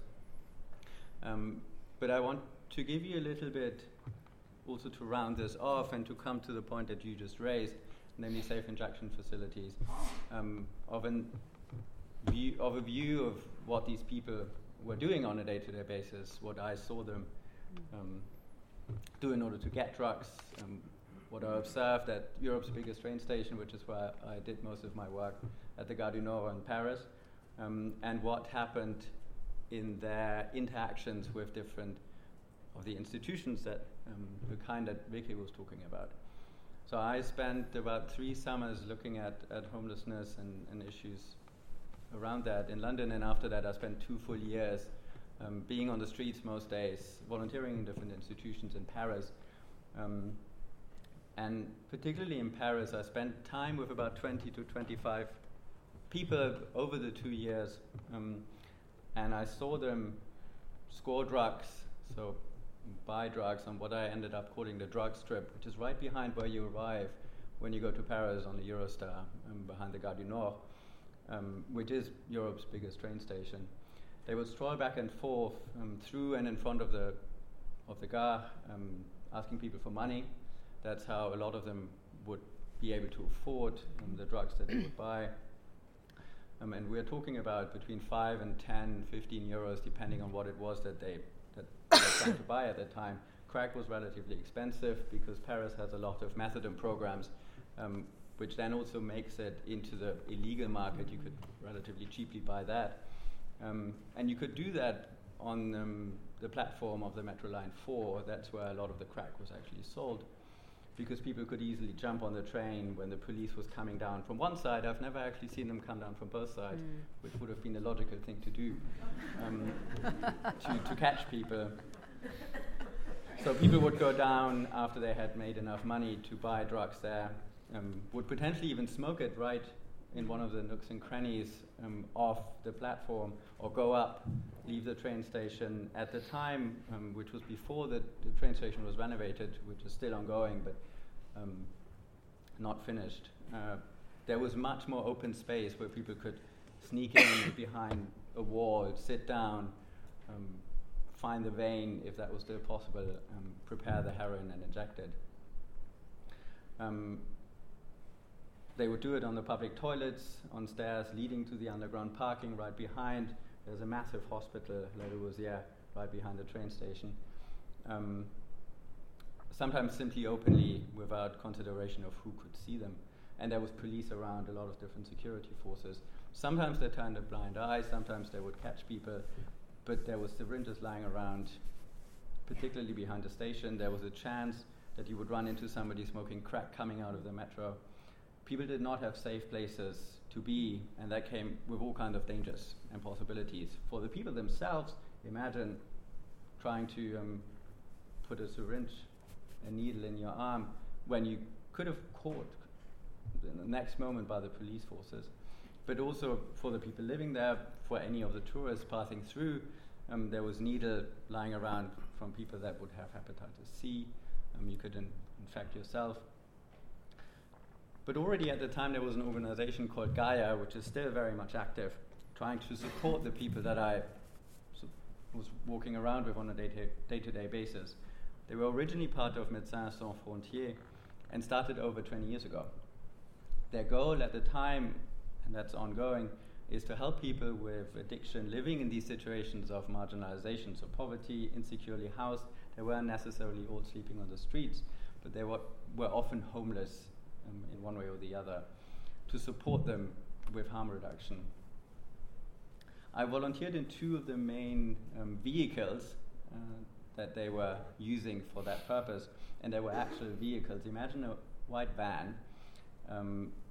But I want to give you a little bit also to round this off and to come to the point that you just raised, namely safe injection facilities, of a view of what these people were doing on a day-to-day basis, what I saw them do in order to get drugs, what I observed at Europe's biggest train station, which is where I did most of my work, at the Gare du Nord in Paris, and what happened in their interactions with different of the institutions that the kind that Vicky was talking about. So I spent about 3 summers looking at homelessness and issues around that in London, and after that I spent 2 full years being on the streets most days, volunteering in different institutions in Paris. And particularly in Paris, I spent time with about 20 to 25 people over the 2 years, and I saw them score drugs, so buy drugs on what I ended up calling the drug strip, which is right behind where you arrive when you go to Paris on the Eurostar, behind the Gare du Nord, which is Europe's biggest train station. They would stroll back and forth through and in front of the gare, asking people for money. That's how a lot of them would be able to afford the drugs that they would buy. And we're talking about between 5 and 10, 15 euros, depending on what it was that they were trying to buy at the time. Crack was relatively expensive because Paris has a lot of methadone programs, which then also makes it into the illegal market. You could relatively cheaply buy that. And you could do that on the platform of the Metro Line 4. That's where a lot of the crack was actually sold, because people could easily jump on the train when the police was coming down from one side. I've never actually seen them come down from both sides, which would have been a logical thing to do, to catch people. So people would go down after they had made enough money to buy drugs there, would potentially even smoke it right in one of the nooks and crannies off the platform, or go up, leave the train station. At the time, which was before the train station was renovated, which is still ongoing, but not finished, there was much more open space where people could sneak in behind a wall, sit down, find the vein, if that was still possible, prepare the heroin and inject it. They would do it on the public toilets, on stairs leading to the underground parking right behind. There's a massive hospital, La Louisière, right behind the train station. Sometimes simply openly, without consideration of who could see them. And there was police around, a lot of different security forces. Sometimes they turned a blind eye, sometimes they would catch people, but there was syringes lying around, particularly behind the station. There was a chance that you would run into somebody smoking crack coming out of the metro. People did not have safe places to be, and that came with all kinds of dangers and possibilities for the people themselves imagine trying to put a syringe, a needle in your arm when you could have caught in the next moment by the police forces. But also for the people living there, for any of the tourists passing through, there was needle lying around from people that would have hepatitis C. You could infect yourself. But already at the time there was an organization called Gaia, which is still very much active, trying to support the people that I was walking around with on a day-to-day basis. They were originally part of Médecins Sans Frontières and started over 20 years ago. Their goal at the time, and that's ongoing, is to help people with addiction living in these situations of marginalization, so poverty, insecurely housed. They weren't necessarily all sleeping on the streets, but they were often homeless in one way or the other, to support them with harm reduction. I volunteered in two of the main vehicles that they were using for that purpose, and they were actual vehicles. Imagine a white van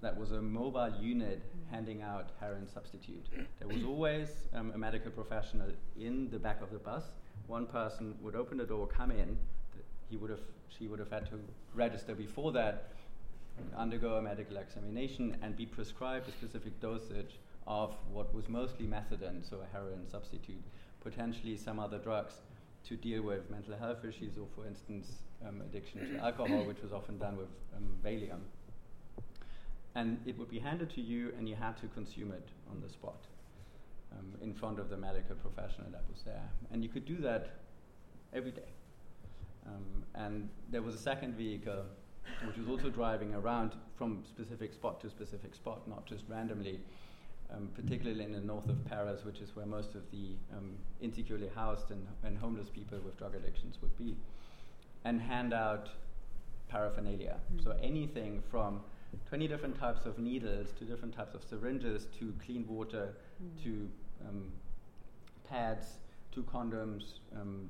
that was a mobile unit handing out heroin substitute. There was always a medical professional in the back of the bus. One person would open the door, come in. She would have had to register before that, undergo a medical examination, and be prescribed a specific dosage of what was mostly methadone, so a heroin substitute, potentially some other drugs to deal with mental health issues or, for instance, addiction to alcohol, which was often done with Valium. And it would be handed to you, and you had to consume it on the spot in front of the medical professional that was there. And you could do that every day. And there was a second vehicle which was also driving around from specific spot to specific spot, not just randomly, particularly in the north of Paris, which is where most of the insecurely housed and homeless people with drug addictions would be, and hand out paraphernalia. Mm-hmm. So anything from 20 different types of needles to different types of syringes to clean water, mm-hmm. to pads, to condoms.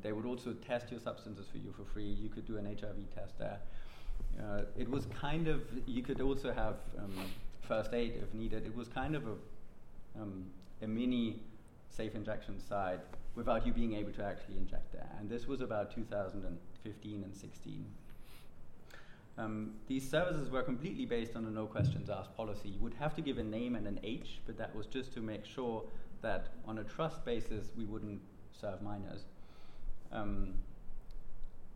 They would also test your substances for you for free. You could do an HIV test there. It was kind of, you could also have first aid if needed. It was kind of a mini safe injection site without you being able to actually inject there. And this was about 2015 and 16. These services were completely based on a no questions asked policy. You would have to give a name and an age, but that was just to make sure that on a trust basis we wouldn't serve minors.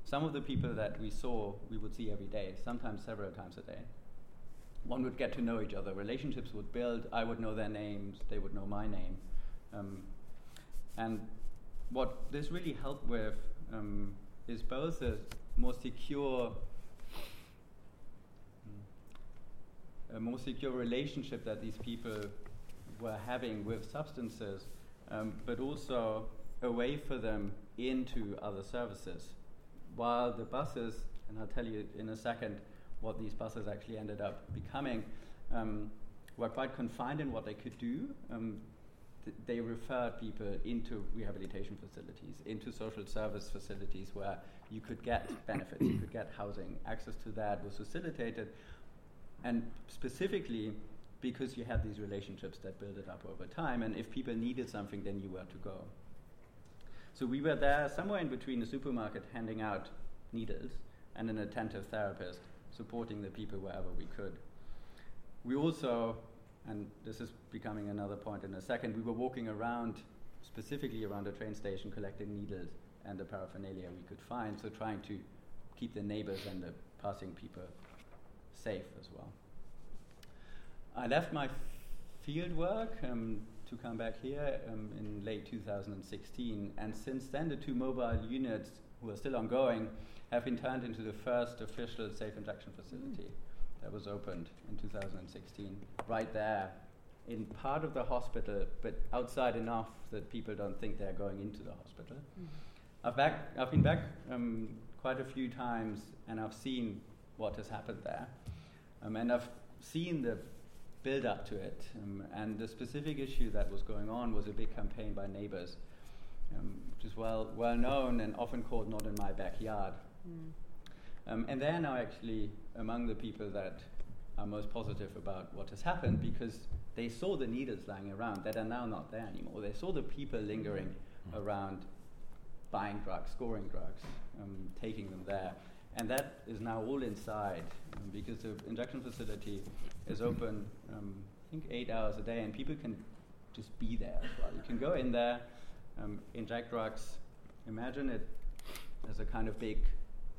Some of the people that we saw, we would see every day, sometimes several times a day. One would get to know each other. Relationships would build. I would know their names. They would know my name. And what this really helped with is both a more secure relationship that these people were having with substances, but also a way for them into other services. While the buses, and I'll tell you in a second what these buses actually ended up becoming, were quite confined in what they could do. They referred people into rehabilitation facilities, into social service facilities where you could get benefits, you could get housing. Access to that was facilitated, and specifically because you had these relationships that built it up over time, and if people needed something, then you were to go. So we were there somewhere in between a supermarket handing out needles and an attentive therapist supporting the people wherever we could. We also, and this is becoming another point in a second, we were walking around, specifically around a train station, collecting needles and the paraphernalia we could find, so trying to keep the neighbors and the passing people safe as well. I left my field work to come back here in late 2016, and since then the two mobile units, who are still ongoing, have been turned into the first official safe injection facility that was opened in 2016, right there in part of the hospital, but outside enough that people don't think they're going into the hospital. Mm-hmm. I've been back quite a few times, and I've seen what has happened there, and I've seen the build up to it, and the specific issue that was going on was a big campaign by neighbors, which is well known and often called "Not in My Backyard." And they're now actually among the people that are most positive about what has happened, because they saw the needles lying around that are now not there anymore. They saw the people lingering around buying drugs, scoring drugs, taking them there. And that is now all inside because the injection facility is open, I think, 8 hours a day, and people can just be there as well. You can go in there, inject drugs. Imagine it as a kind of big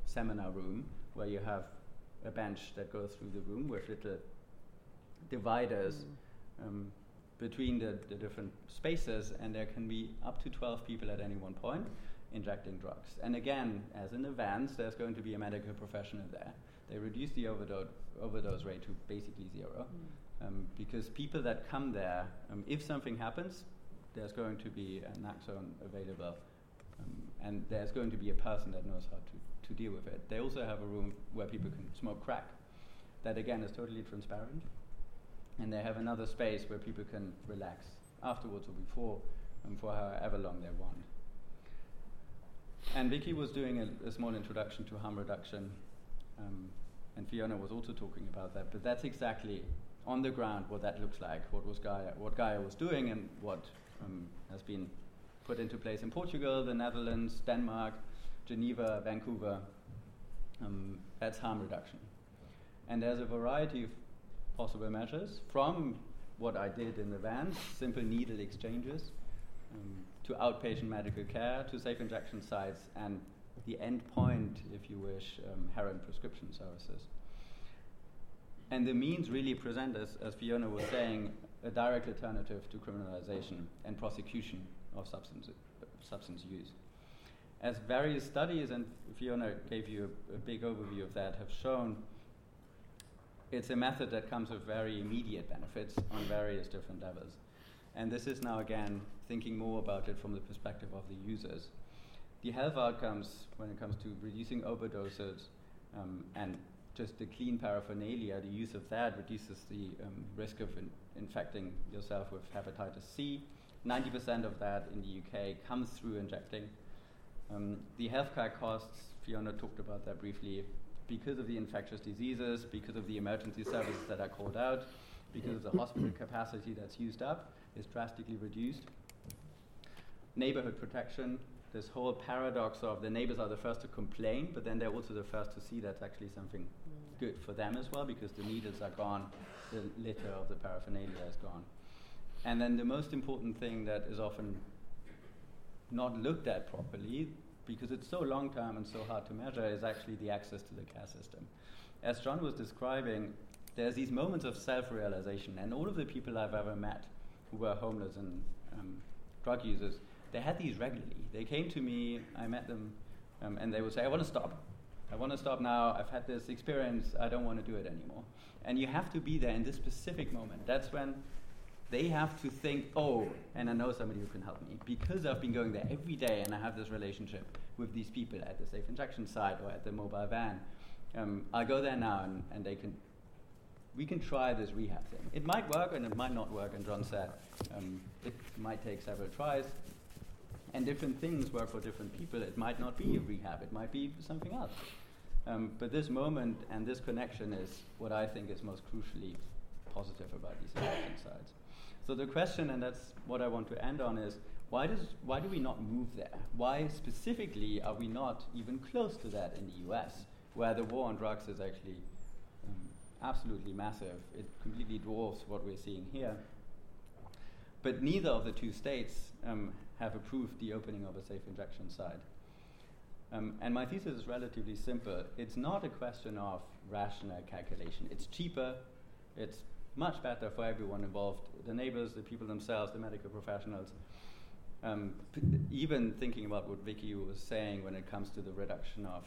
seminar room where you have a bench that goes through the room with little dividers between the different spaces, and there can be up to 12 people at any one point injecting drugs. And again, as in the vans, there's going to be a medical professional there. They reduce the overdose rate to basically zero because people that come there, if something happens, there's going to be a naloxone available and there's going to be a person that knows how to deal with it. They also have a room where people can smoke crack. That again is totally transparent. And they have another space where people can relax afterwards or before for however long they want. And Vicky was doing a small introduction to harm reduction, and Fiona was also talking about that, but that's exactly on the ground what that looks like, what Gaia was doing, and what has been put into place in Portugal, the Netherlands, Denmark, Geneva, Vancouver. That's harm reduction. And there's a variety of possible measures, from what I did in the vans, simple needle exchanges, to outpatient medical care, to safe injection sites, and the end point, if you wish, heroin prescription services. And the means really present, as Fiona was saying, a direct alternative to criminalization and prosecution of substance use. As various studies, and Fiona gave you a big overview of that, have shown, it's a method that comes with very immediate benefits on various different levels. And this is now, again, thinking more about it from the perspective of the users. The health outcomes when it comes to reducing overdoses and just the clean paraphernalia, the use of that reduces the risk of infecting yourself with hepatitis C. 90% of that in the UK comes through injecting. The healthcare costs, Fiona talked about that briefly, because of the infectious diseases, because of the emergency services that are called out, because of the hospital capacity that's used up, is drastically reduced. Neighborhood protection, this whole paradox of the neighbors are the first to complain, but then they're also the first to see that's actually something good for them as well, because the needles are gone, the litter of the paraphernalia is gone. And then the most important thing that is often not looked at properly, because it's so long-term and so hard to measure, is actually the access to the care system. As John was describing, there's these moments of self-realization, and all of the people I've ever met who were homeless and drug users, they had these regularly. They came to me, I met them, and they would say, I want to stop now, I've had this experience, I don't want to do it anymore. And you have to be there in this specific moment. That's when they have to think, oh, and I know somebody who can help me, because I've been going there every day and I have this relationship with these people at the safe injection site or at the mobile van. I go there now and we can try this rehab thing. It might work and it might not work, and John said it might take several tries, and different things work for different people. It might not be a rehab, it might be something else. But this moment and this connection is what I think is most crucially positive about these injection sites. So the question, and that's what I want to end on, is why do we not move there? Why specifically are we not even close to that in the US, where the war on drugs is actually absolutely massive? It completely dwarfs what we're seeing here. But neither of the two states have approved the opening of a safe injection site. And my thesis is relatively simple. It's not a question of rational calculation. It's cheaper, it's much better for everyone involved, the neighbors, the people themselves, the medical professionals. Even thinking about what Vicky was saying when it comes to the reduction of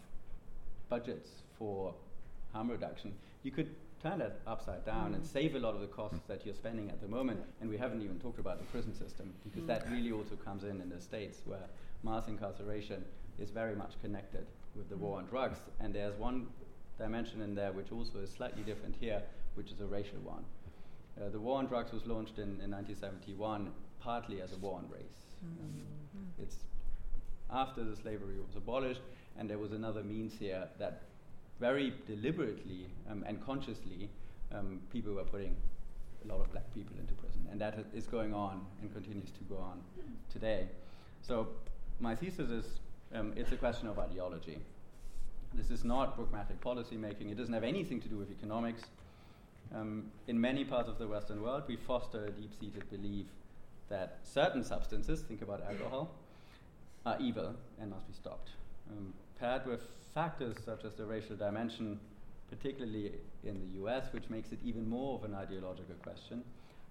budgets for harm reduction, you could turn that upside down and save a lot of the costs that you're spending at the moment. And we haven't even talked about the prison system, because that really also comes in the States, where mass incarceration is very much connected with the war on drugs. And there's one dimension in there which also is slightly different here, which is a racial one. The war on drugs was launched in 1971 partly as a war on race. It's after the slavery was abolished, and there was another means here that very deliberately and consciously people were putting a lot of black people into prison, and that is going on and continues to go on today. So my thesis is it's a question of ideology. This is not pragmatic policy making. It doesn't have anything to do with economics. In many parts of the Western world, we foster a deep-seated belief that certain substances, think about alcohol, are evil and must be stopped. Paired with factors such as the racial dimension, particularly in the US, which makes it even more of an ideological question,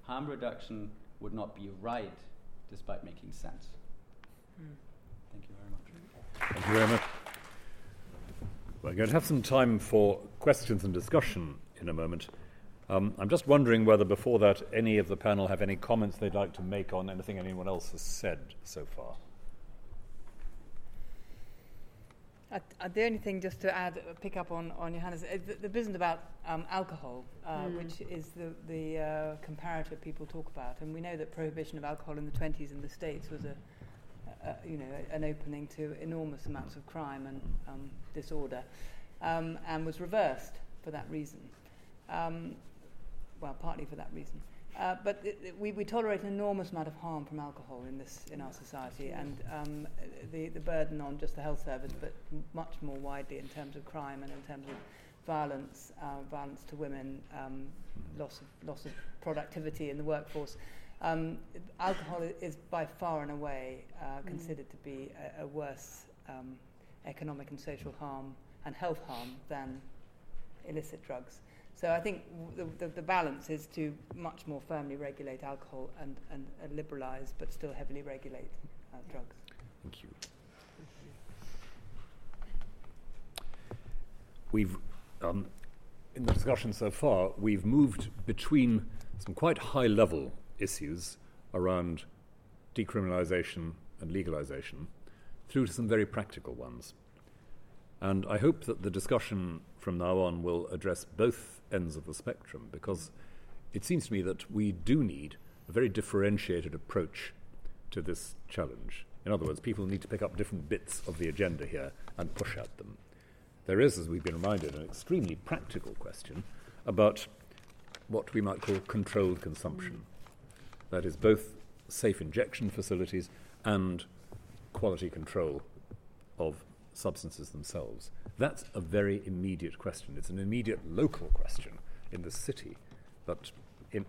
harm reduction would not be right despite making sense. Mm. Thank you very much. Thank you very much. We're going to have some time for questions and discussion in a moment. I'm just wondering whether before that any of the panel have any comments they'd like to make on anything anyone else has said so far. The only thing just to add, pick up on Johannes, the business about alcohol, which is the comparator people talk about. And we know that prohibition of alcohol in the 1920s in the States was an opening to enormous amounts of crime and disorder, and was reversed for that reason. Well, partly for that reason. But we tolerate an enormous amount of harm from alcohol in our society, and the burden on just the health service, but much more widely in terms of crime and in terms of violence, violence to women, loss of productivity in the workforce. Alcohol is by far and away considered to be a worse economic and social harm and health harm than illicit drugs. So I think the balance is to much more firmly regulate alcohol and liberalise, but still heavily regulate drugs. Thank you. We've, in the discussion so far, we've moved between some quite high-level issues around decriminalisation and legalisation through to some very practical ones. And I hope that the discussion from now on will address both ends of the spectrum, because it seems to me that we do need a very differentiated approach to this challenge. In other words, people need to pick up different bits of the agenda here and push at them. There is, as we've been reminded, an extremely practical question about what we might call controlled consumption. That is both safe injection facilities and quality control of substances themselves. That's a very immediate question. It's an immediate local question in the city, but in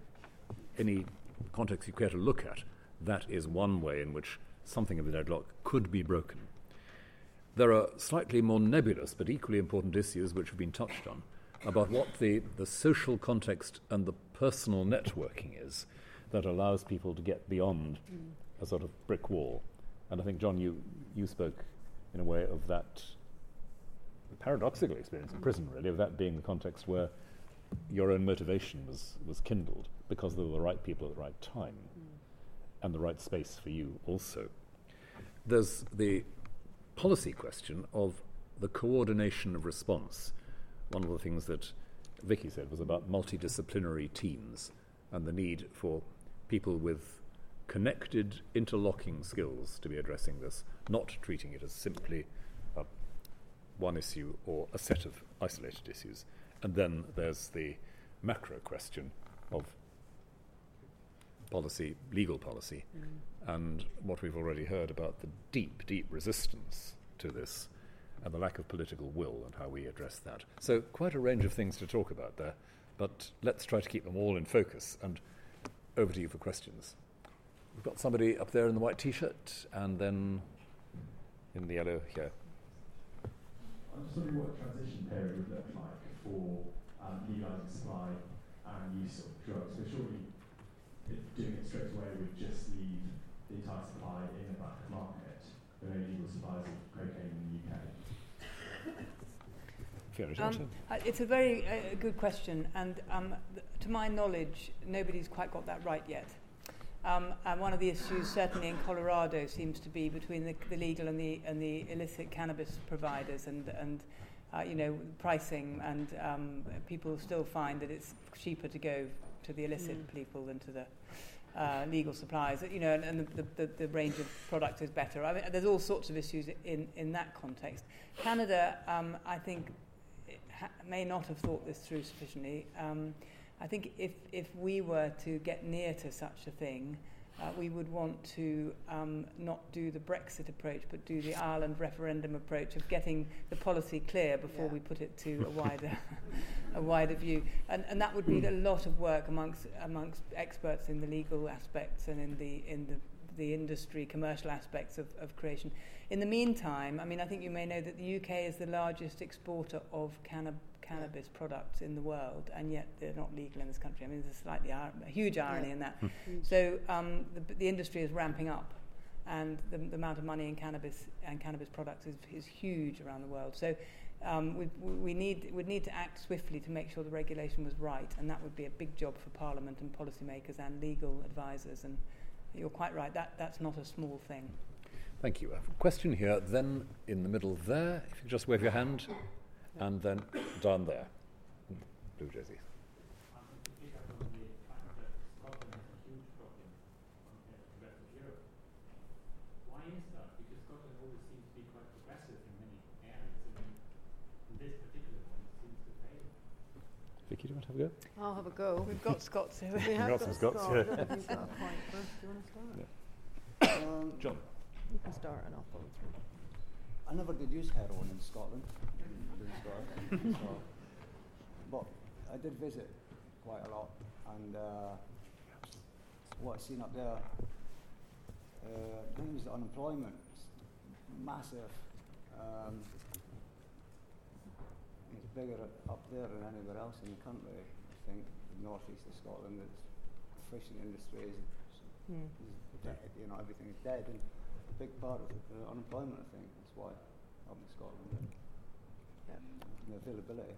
any context you care to look at, that is one way in which something of the deadlock could be broken. There are slightly more nebulous but equally important issues which have been touched on about what the social context and the personal networking is that allows people to get beyond a sort of brick wall. And I think, John, you spoke in a way of that paradoxical experience in prison, really, of that being the context where your own motivation was kindled because there were the right people at the right time and the right space for you also. There's the policy question of the coordination of response. One of the things that Vicky said was about multidisciplinary teams and the need for people with connected, interlocking skills to be addressing this, not treating it as simply one issue or a set of isolated issues. And then there's the macro question of policy, legal policy, and what we've already heard about the deep, deep resistance to this and the lack of political will and how we address that. So quite a range of things to talk about there, but let's try to keep them all in focus. And over to you for questions. We've got somebody up there in the white T-shirt, and then in the yellow here. I'm just wondering what transition period would look like for legalising supply and use of drugs. So surely doing it straight away would just leave the entire supply in the black market. There are no legal supplies of cocaine in the UK. It's a very good question, and to my knowledge, nobody's quite got that right yet. And one of the issues, certainly in Colorado, seems to be between the legal and the illicit cannabis providers, and pricing. And people still find that it's cheaper to go to the illicit people than to the legal supplies. And the range of products is better. I mean, there's all sorts of issues in that context. Canada, I think, may not have thought this through sufficiently. I think if we were to get near to such a thing, We would want to not do the Brexit approach, but do the Ireland referendum approach of getting the policy clear before we put it to a wider a wider view. And that would be a lot of work amongst experts in the legal aspects and in the industry, commercial aspects of creation. In the meantime, I mean, I think you may know that the UK is the largest exporter of cannabis products in the world, and yet they're not legal in this country. I mean, there's a huge irony in that. So the industry is ramping up, and the amount of money in cannabis and cannabis products is huge around the world. So we'd need to act swiftly to make sure the regulation was right, and that would be a big job for Parliament and policymakers and legal advisors. And you're quite right, that's not a small thing. Thank you. Question here, then in the middle there, if you just wave your hand, and then down there. Blue jersey. Pick up on the fact that Scotland is a huge problem compared to the rest of Europe. Why is that? Because Scotland always seems to be quite progressive in many areas, and in this particular one, it seems to fail. Vicky, do you want to have a go? I'll have a go. We've got Scots here. We've got Scots. Yeah. You've got a point. Do you want to start? Yeah. John. You can start and I'll follow through. I never did use heroin in Scotland. So, but I did visit quite a lot, and what I've seen up there, I think it was the unemployment, massive. It's bigger up there than anywhere else in the country. I think the northeast of Scotland, the fishing industry is dead. You know, everything's dead, and a big part of the unemployment, I think, that's why up in Scotland. And availability.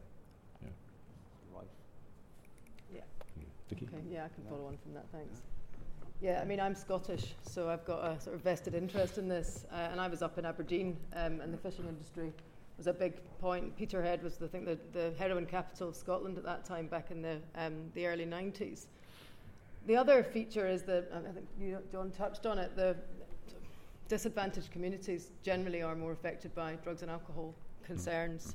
Yeah. Life. Yeah. Okay. Yeah, I can follow on from that. Thanks. Yeah, I mean, I'm Scottish, so I've got a sort of vested interest in this. And I was up in Aberdeen, and the fishing industry was a big point. Peterhead was the heroin capital of Scotland at that time, back in the early 90s. The other feature is that I think John touched on it. The disadvantaged communities generally are more affected by drugs and alcohol concerns,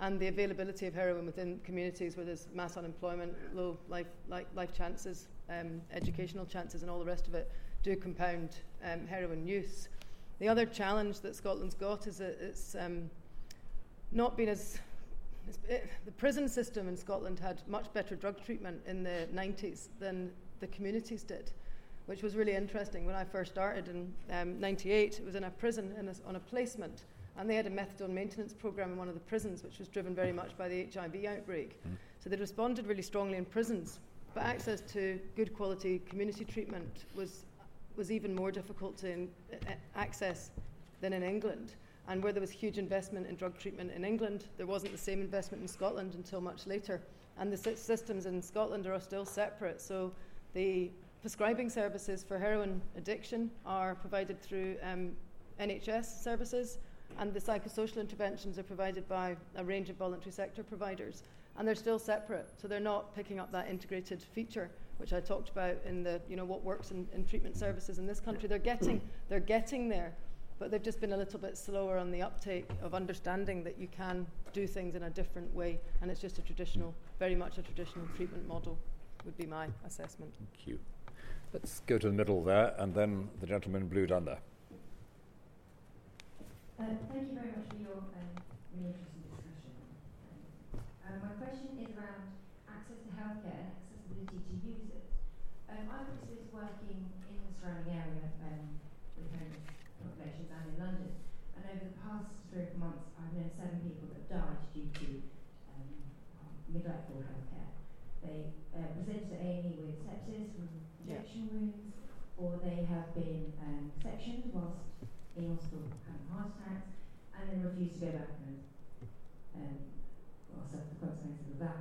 and the availability of heroin within communities where there's mass unemployment, low life chances, educational chances, and all the rest of it do compound heroin use. The other challenge that Scotland's got is that it's not been as... the prison system in Scotland had much better drug treatment in the 90s than the communities did, which was really interesting. When I first started in 98, it was in a prison on a placement, and they had a methadone maintenance program in one of the prisons, which was driven very much by the HIV outbreak. So they responded really strongly in prisons, but access to good quality community treatment was even more difficult to access than in England. And where there was huge investment in drug treatment in England, there wasn't the same investment in Scotland until much later. And the systems in Scotland are still separate. So the prescribing services for heroin addiction are provided through NHS services, and the psychosocial interventions are provided by a range of voluntary sector providers, and they're still separate, so they're not picking up that integrated feature which I talked about in the what works in treatment services in this country. They're getting there, but they've just been a little bit slower on the uptake of understanding that you can do things in a different way, and it's just very much a traditional treatment model would be my assessment. Thank you. Let's go to the middle there, and then the gentleman in blue down there. Thank you very much for your really interesting discussion. My question is around access to healthcare and accessibility to users. I was working in the surrounding area with homeless populations and in London, and over the past 3 months I've known 7 people that died due to neglectful healthcare. They presented to A&E with sepsis from injection wounds, or they have been sectioned whilst in hospital having heart attacks, and then refuse to go back home or suffer the consequences of that.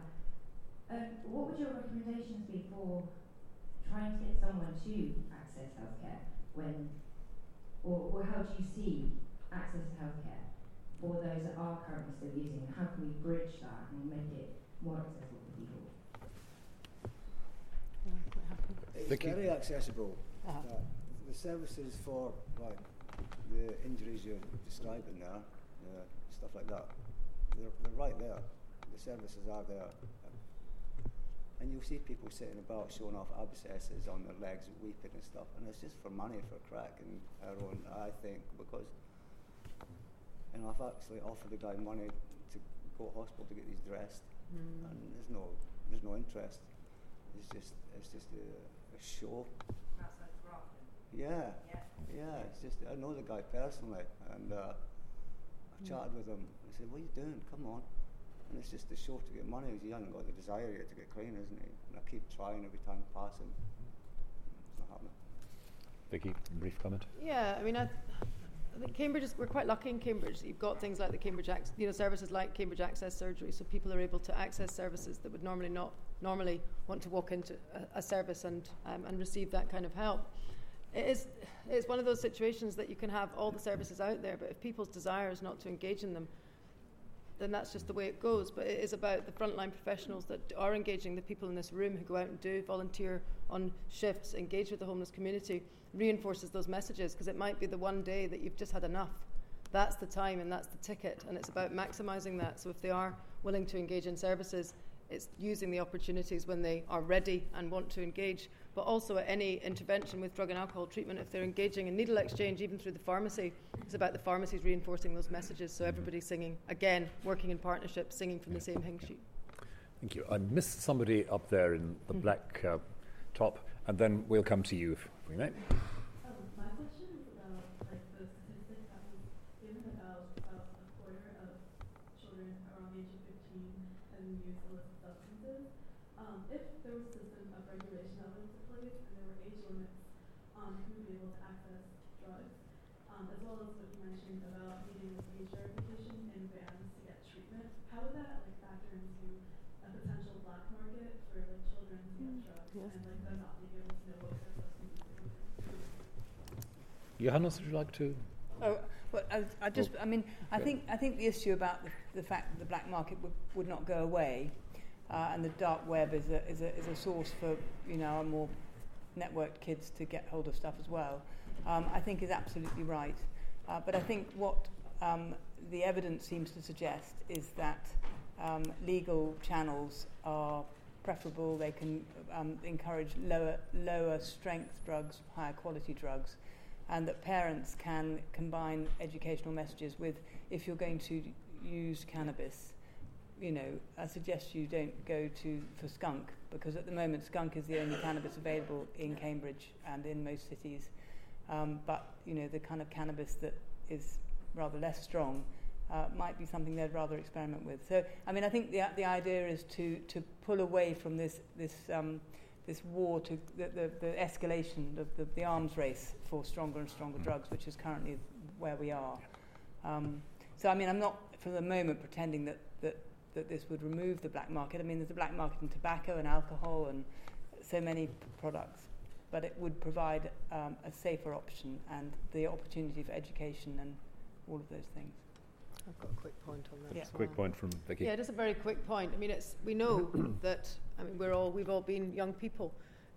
What would your recommendations be for trying to get someone to access healthcare or how do you see access to healthcare for those that are currently still using, and how can we bridge that and make it more accessible for people? It's very accessible. The services for the injuries you're describing there, stuff like that, they're right there. The services are there. And you'll see people sitting about showing off abscesses on their legs, weeping and stuff. And it's just for money for crack and heroin, I think, because, and I've actually offered the guy money to go to hospital to get these dressed, and there's no interest. It's just a show. That's like grafting. Yeah. It's just, I know the guy personally, and I chatted with him. I said, "What are you doing? Come on!" And it's just a show to get money. He hasn't got the desire yet to get clean, isn't he? And I keep trying every time passing. It's not happening. Vicky, brief comment. Yeah, I mean, I think Cambridge we're quite lucky in Cambridge. You've got things like the Cambridge services like Cambridge Access Surgery, so people are able to access services that would normally want to walk into a service and receive that kind of help. It's one of those situations that you can have all the services out there, but if people's desire is not to engage in them, then that's just the way it goes. But it is about the frontline professionals that are engaging, the people in this room who go out and do volunteer on shifts, engage with the homeless community, reinforces those messages, because it might be the one day that you've just had enough. That's the time and that's the ticket, and it's about maximising that. So if they are willing to engage in services, it's using the opportunities when they are ready and want to engage, but also at any intervention with drug and alcohol treatment, if they're engaging in needle exchange, even through the pharmacy, it's about the pharmacies reinforcing those messages, so everybody's singing, again, working in partnership, singing from the same hymn sheet. Thank you. I missed somebody up there in the black top, and then we'll come to you if we may. My question is about the statistics that was given about a quarter of children around the age of 15 and use illicit substances. If there was a system of regulation that was deployed and there were age limits on who would be able to access drugs, as well as what you mentioned about needing a age verification and bans to get treatment, how would that factor into a potential black market for children to get drugs and them not being able to know what kind of substances? Johannes, would you like to? Oh, well, I think the issue about the fact that the black market would not go away, and the dark web is a source for our more networked kids to get hold of stuff as well. I think is absolutely right, but I think what the evidence seems to suggest is that legal channels are preferable. They can encourage lower strength drugs, higher quality drugs. And that parents can combine educational messages with, if you're going to use cannabis, I suggest you don't go for skunk, because at the moment skunk is the only cannabis available in Cambridge and in most cities. But the kind of cannabis that is rather less strong might be something they'd rather experiment with. So I think the idea is to pull away from this war to the escalation of the arms race for stronger and stronger drugs, which is currently where we are. I'm not for the moment pretending that this would remove the black market. There's a black market in tobacco and alcohol and so many products, but it would provide a safer option and the opportunity for education and all of those things. I've got a quick point on that. Yeah. As well. Quick point from Vicky. Yeah, just a very quick point. We know that we've all been young people.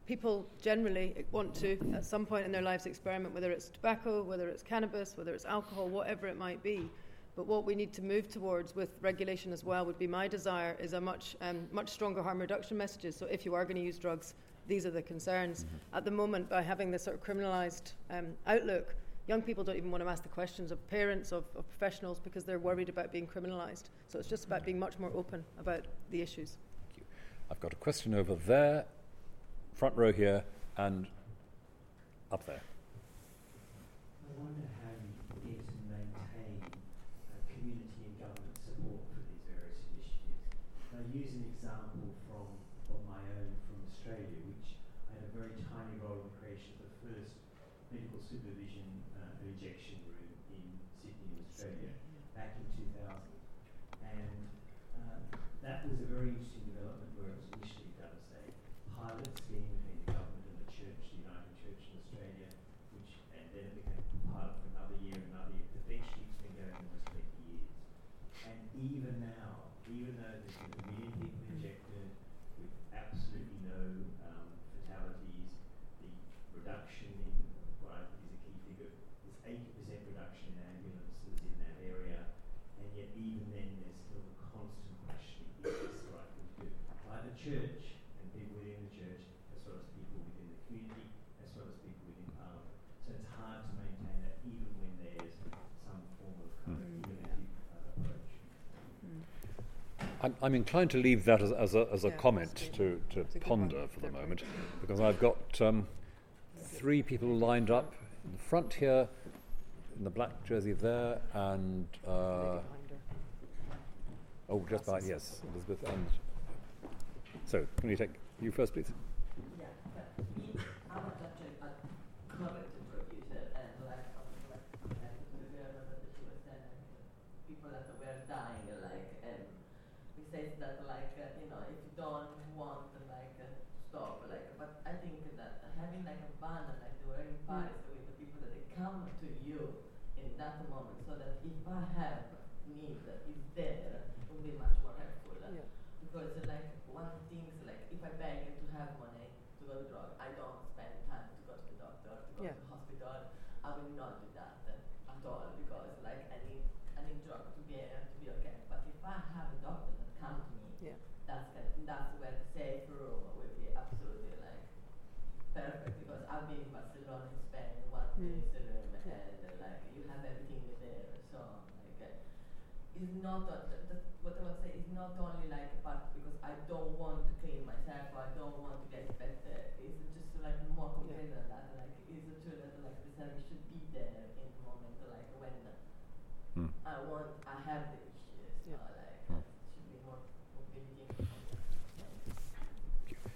People generally want to, at some point in their lives, experiment, whether it's tobacco, whether it's cannabis, whether it's alcohol, whatever it might be. But what we need to move towards with regulation as well would be my desire is a much stronger harm reduction messages. So if you are going to use drugs, these are the concerns. At the moment, by having this sort of criminalised outlook, young people don't even want to ask the questions of parents, of professionals, because they're worried about being criminalised. So it's just about being much more open about the issues. Thank you. I've got a question over there, front row here, and up there. I wonder how you begin to maintain community and government support for these various initiatives. I'll use an example from my own, from Australia, which I had a very tiny role in the creation of the first medical supervision injection room in Sydney, Australia, back in 2000. And that was a very interesting development, where it was initially done as a pilot scheme between the government and the church, the United Church in Australia, and then it became a pilot for another year. Eventually it's been going almost 20 years. And even now, even though there's been a million people injected with absolutely no fatalities, the reduction in what I think is a key figure is 80% reduction in ambulances in that area, and yet even then there's still a constant question: is this right thing to do? By the church and people I'm inclined to leave that as a comment to ponder for the moment, because I've got three people lined up in the front here, in the black jersey there, and just by Elizabeth. And so, can you take you first, please? Yeah, I would like to comment and review and like she was saying people that were dying, like, and we said that like if you don't want like stop, like, but I think that having like a ban like they were in Paris with the people that they come to you in that moment, so that if I have need is there, it would be much more helpful. Yeah. Because like one thing is like if I beg to have money to go to drug, I don't spend time to go to the doctor, to go to the hospital. I will not do that at all, because like I need drug to be able to be okay. But if I have a doctor that comes to me, that's where the safe room will be absolutely like perfect, because I've been in Barcelona in Spain one place room and like you have everything there. So like it's not what I would say is not only like a part because I don't want to clean myself or I don't want to get better. It's just like more complex than that. Like it's true that like the service should be there in the moment, like when I have the issues. So like it should be more mobility.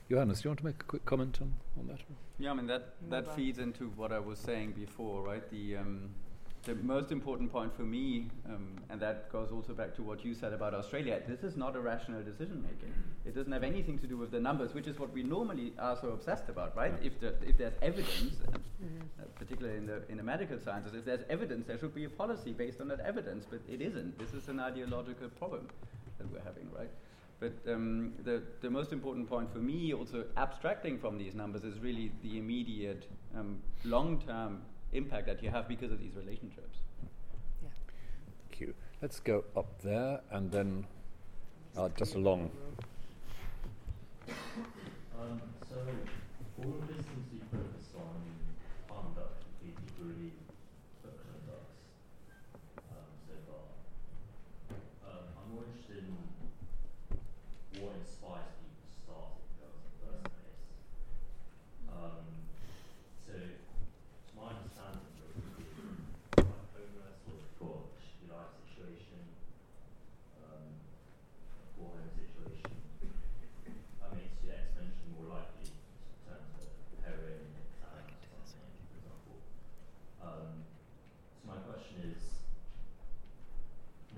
Johannes, do you want to make a quick comment on that? Yeah, I mean that feeds into what I was saying before, right? The most important point for me, and that goes also back to what you said about Australia, this is not a rational decision making. It doesn't have anything to do with the numbers, which is what we normally are so obsessed about, right? Yeah. If there's evidence, particularly in the medical sciences, if there's evidence, there should be a policy based on that evidence, but it isn't. This is an ideological problem that we're having, right? But the most important point for me, also abstracting from these numbers, is really the immediate, long-term impact that you have because of these relationships. Yeah. Thank you. Let's go up there and then just along. So all of this seems to be focused on conduct, the degree of conduct so far. I'm more interested in what inspires people to start in the first place. So my understanding was like homeless or poor life situation, poor home situation. I mean, it's exponentially more likely to turn to heroin and something, for example. So my question is,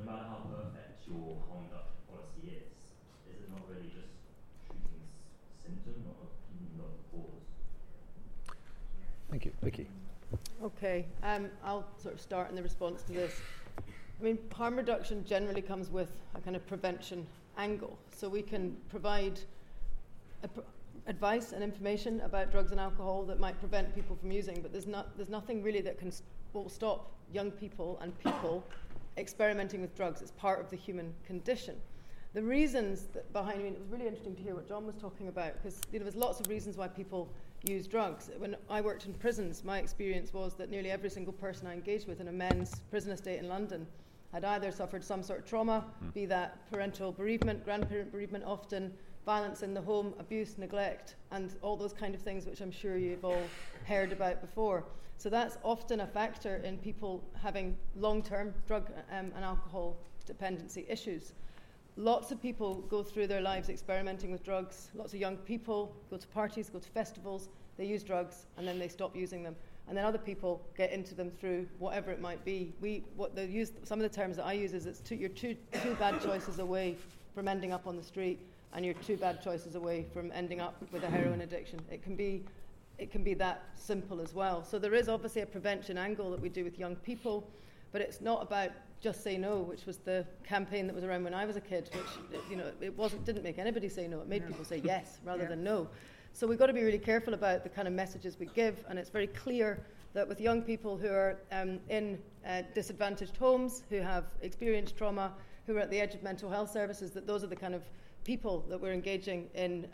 no matter how perfect your conduct policy is it not really just treating a symptom, not the cause? Thank you, Vicky. Okay, I'll sort of start in the response to this. I mean, harm reduction generally comes with a kind of prevention angle. So we can provide advice and information about drugs and alcohol that might prevent people from using, but there's nothing really that will stop young people and people experimenting with drugs. It's part of the human condition. The reasons that behind, I mean, it was really interesting to hear what John was talking about, because there's lots of reasons why people use drugs. When I worked in prisons, my experience was that nearly every single person I engaged with in a men's prison estate in London had either suffered some sort of trauma, be that parental bereavement, grandparent bereavement often, violence in the home, abuse, neglect, and all those kind of things which I'm sure you've all heard about before. So that's often a factor in people having long-term drug and alcohol dependency issues. Lots of people go through their lives experimenting with drugs. Lots of young people go to parties, go to festivals, they use drugs, and then they stop using them. And then other people get into them through whatever it might be. Some of the terms that I use is you're two bad choices away from ending up on the street, and you're two bad choices away from ending up with a heroin addiction. It can be that simple as well. So there is obviously a prevention angle that we do with young people, but it's not about just say no, which was the campaign that was around when I was a kid, which didn't make anybody say no. It made people say yes rather than no. So we've got to be really careful about the kind of messages we give, and it's very clear that with young people who are in disadvantaged homes, who have experienced trauma, who are at the edge of mental health services, that those are the kind of people that we're engaging in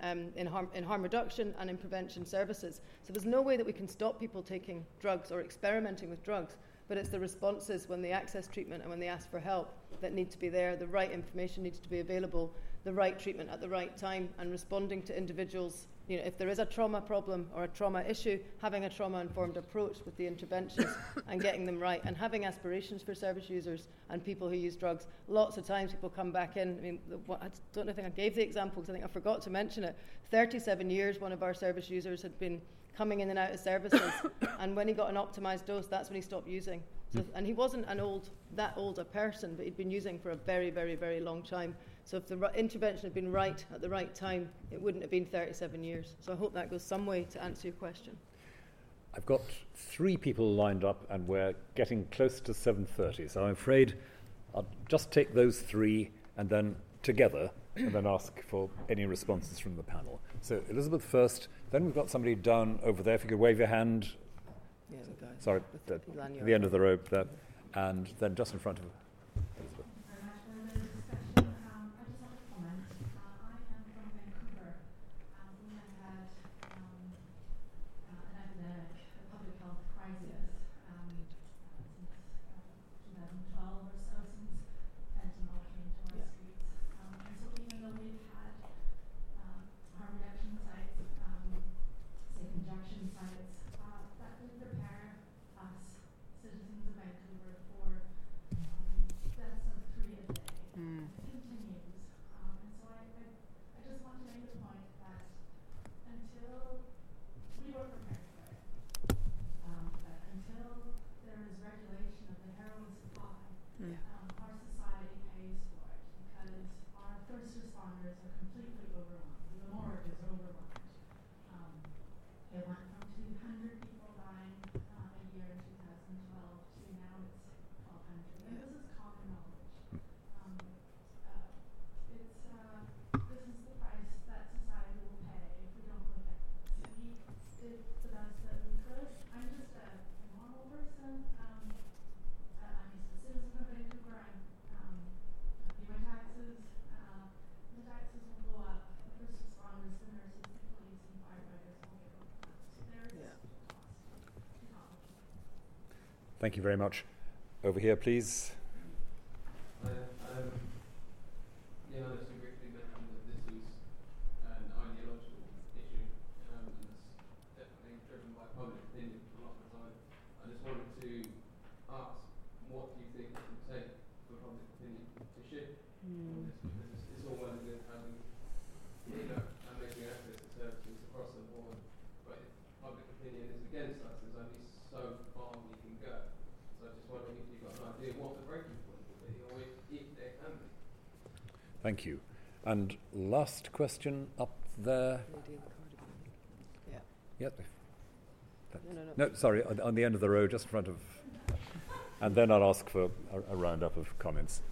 harm reduction and in prevention services. So there's no way that we can stop people taking drugs or experimenting with drugs. but it's the responses when they access treatment and when they ask for help that need to be there. The right information needs to be available, the right treatment at the right time, and responding to individuals. You know, if there is a trauma problem or a trauma issue, having a trauma-informed approach with the interventions and getting them right, and having aspirations for service users and people who use drugs. Lots of times people come back in. I mean, I don't think I gave the example because I think I forgot to mention it. 37 years, one of our service users had been coming in and out of services, and when he got an optimised dose, that's when he stopped using. So, and he wasn't that old a person, but he'd been using for a very, very, very long time. So if the intervention had been right at the right time, it wouldn't have been 37 years. So I hope that goes some way to answer your question. I've got three people lined up, and we're getting close to 7:30. So I'm afraid I'll just take those three and then together and then ask for any responses from the panel. So Elizabeth first, then we've got somebody down over there. If you could wave your hand. Yeah, the guy. Sorry, the end of the rope there. And then just in front of her. Thank you very much. Over here, please. Thank you. And last question up there. Yeah. Yep. No, sorry, on the end of the row, just in front of... And then I'll ask for a roundup of comments.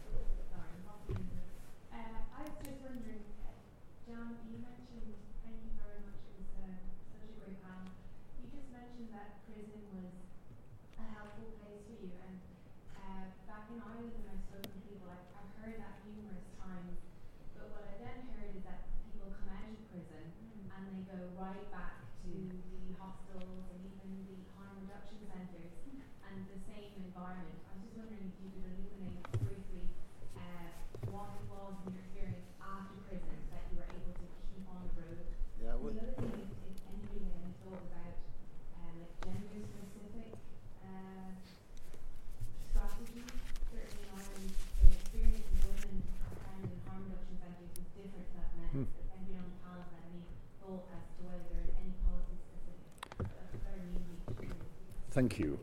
Thank you.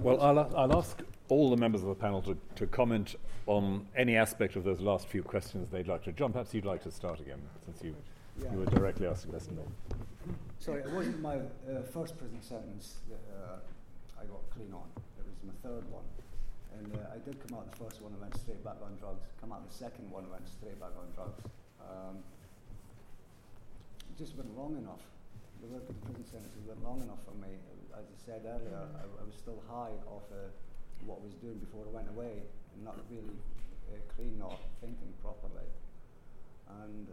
Well, I'll ask all the members of the panel to comment on any aspect of those last few questions they'd like to. John, perhaps you'd like to start again, since you were directly asked the question. Sorry, it wasn't my first prison sentence that I got clean on. It was my third one. And I did come out the first one and went straight back on drugs. Come out the second one and went straight back on drugs. It just went long enough. The work of the prison sentences went long enough for me. As I said earlier, I was still high off what I was doing before I went away, and not really clean or thinking properly. And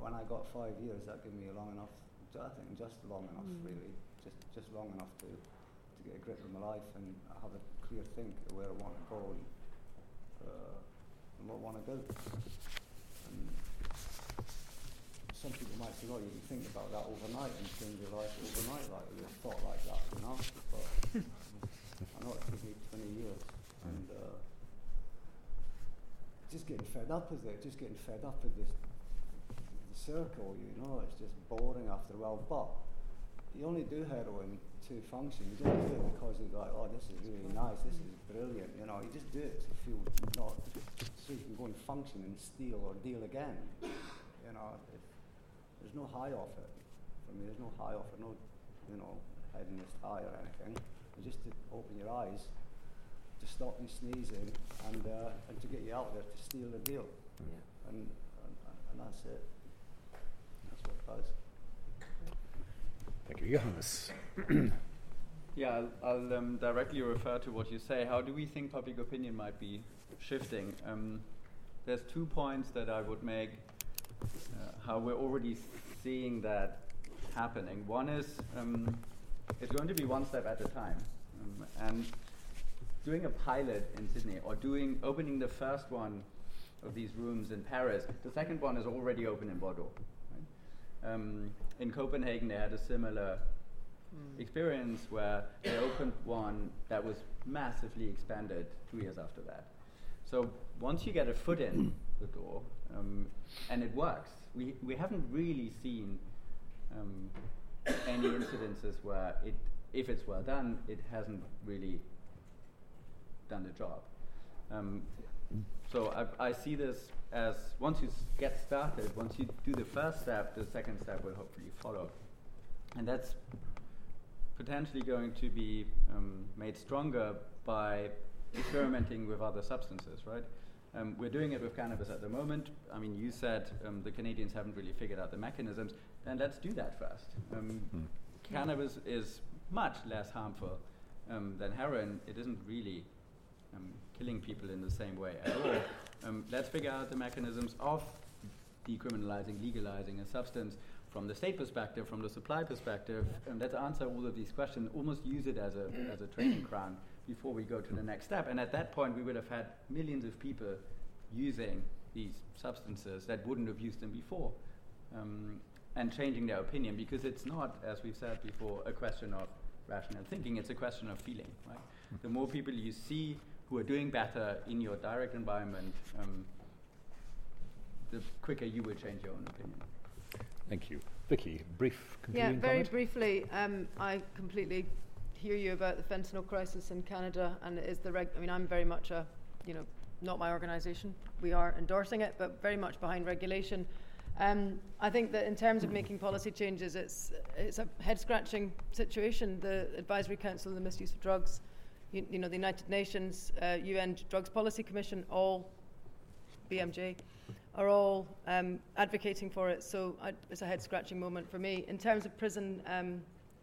when I got 5 years, that gave me long enough. I think just long enough, really, just long enough to to get a grip on my life and have a clear think of where I want to go and what I want to do. And some people might think, oh, you can think about that overnight and change your life overnight, like you thought like that, you know. But I know it took me 20 years, and just getting fed up with it, just getting fed up with this the circle, you know. It's just boring after a while. But you only do heroin to function. You don't do it because it's like, oh, this is really nice, this is brilliant, you know. You just do it to feel not, so you can go and function and steal or deal again, you know. There's no high off it. For me, there's no high off it, no, you know, hedonist high or anything. It's just to open your eyes, to stop you sneezing, and to get you out there to steal the deal. Yeah. And that's it. That's what it does. Thank you, Johannes. Yeah, I'll directly refer to what you say. How do we think public opinion might be shifting? There's 2 points that I would make. How we're already seeing that happening. One is it's going to be one step at a time, and doing a pilot in Sydney or opening the first one of these rooms in Paris. The second one is already open in Bordeaux. Right? In Copenhagen, they had a similar experience where they opened one that was massively expanded 2 years after that. So once you get a foot in the door, and it works. We haven't really seen any incidences where if it's well done, it hasn't really done the job. So I see this as once you get started, once you do the first step, the second step will hopefully follow, and that's potentially going to be made stronger by experimenting with other substances, right? We're doing it with cannabis at the moment. I mean, you said the Canadians haven't really figured out the mechanisms. Then let's do that first. Cannabis is much less harmful than heroin. It isn't really killing people in the same way at all. Let's figure out the mechanisms of decriminalizing, legalizing a substance from the state perspective, from the supply perspective. Let's answer all of these questions, almost use it as a training ground before we go to the next step. And at that point, we would have had millions of people using these substances that wouldn't have used them before, and changing their opinion, because it's not, as we've said before, a question of rational thinking, it's a question of feeling. Right? The more people you see who are doing better in your direct environment, the quicker you will change your own opinion. Thank you. Vicky, brief concluding comment? Yeah, very briefly, I completely hear you about the fentanyl crisis in Canada, and it is I'm very much not my organisation. We are endorsing it, but very much behind regulation. I think that in terms of making policy changes, it's a head-scratching situation. The Advisory Council on the Misuse of Drugs, the United Nations, UN Drugs Policy Commission, all BMJ, are all advocating for it. So it's a head-scratching moment for me. In terms of prison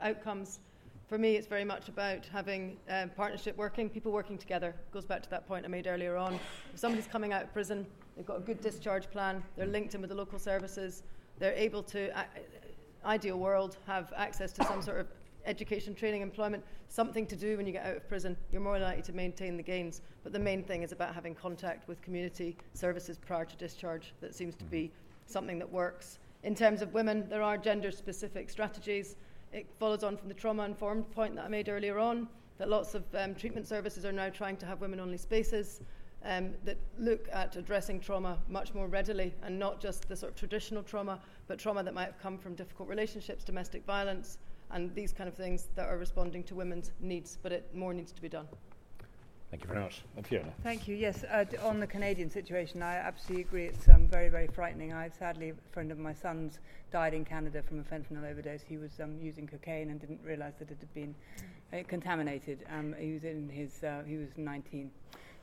outcomes, for me, it's very much about having partnership working, people working together. Goes back to that point I made earlier on. If somebody's coming out of prison, they've got a good discharge plan, they're linked in with the local services, they're able to, ideal world, have access to some sort of education, training, employment, something to do when you get out of prison. You're more likely to maintain the gains. But the main thing is about having contact with community services prior to discharge. That seems to be something that works. In terms of women, there are gender-specific strategies. It follows on from the trauma-informed point that I made earlier on, that lots of treatment services are now trying to have women-only spaces that look at addressing trauma much more readily, and not just the sort of traditional trauma, but trauma that might have come from difficult relationships, domestic violence, and these kind of things that are responding to women's needs, but more needs to be done. Thank you very much. Fiona. Thank you. Yes, on the Canadian situation, I absolutely agree. It's very, very frightening. Sadly, a friend of my son's died in Canada from a fentanyl overdose. He was using cocaine and didn't realise that it had been contaminated. He was he was 19.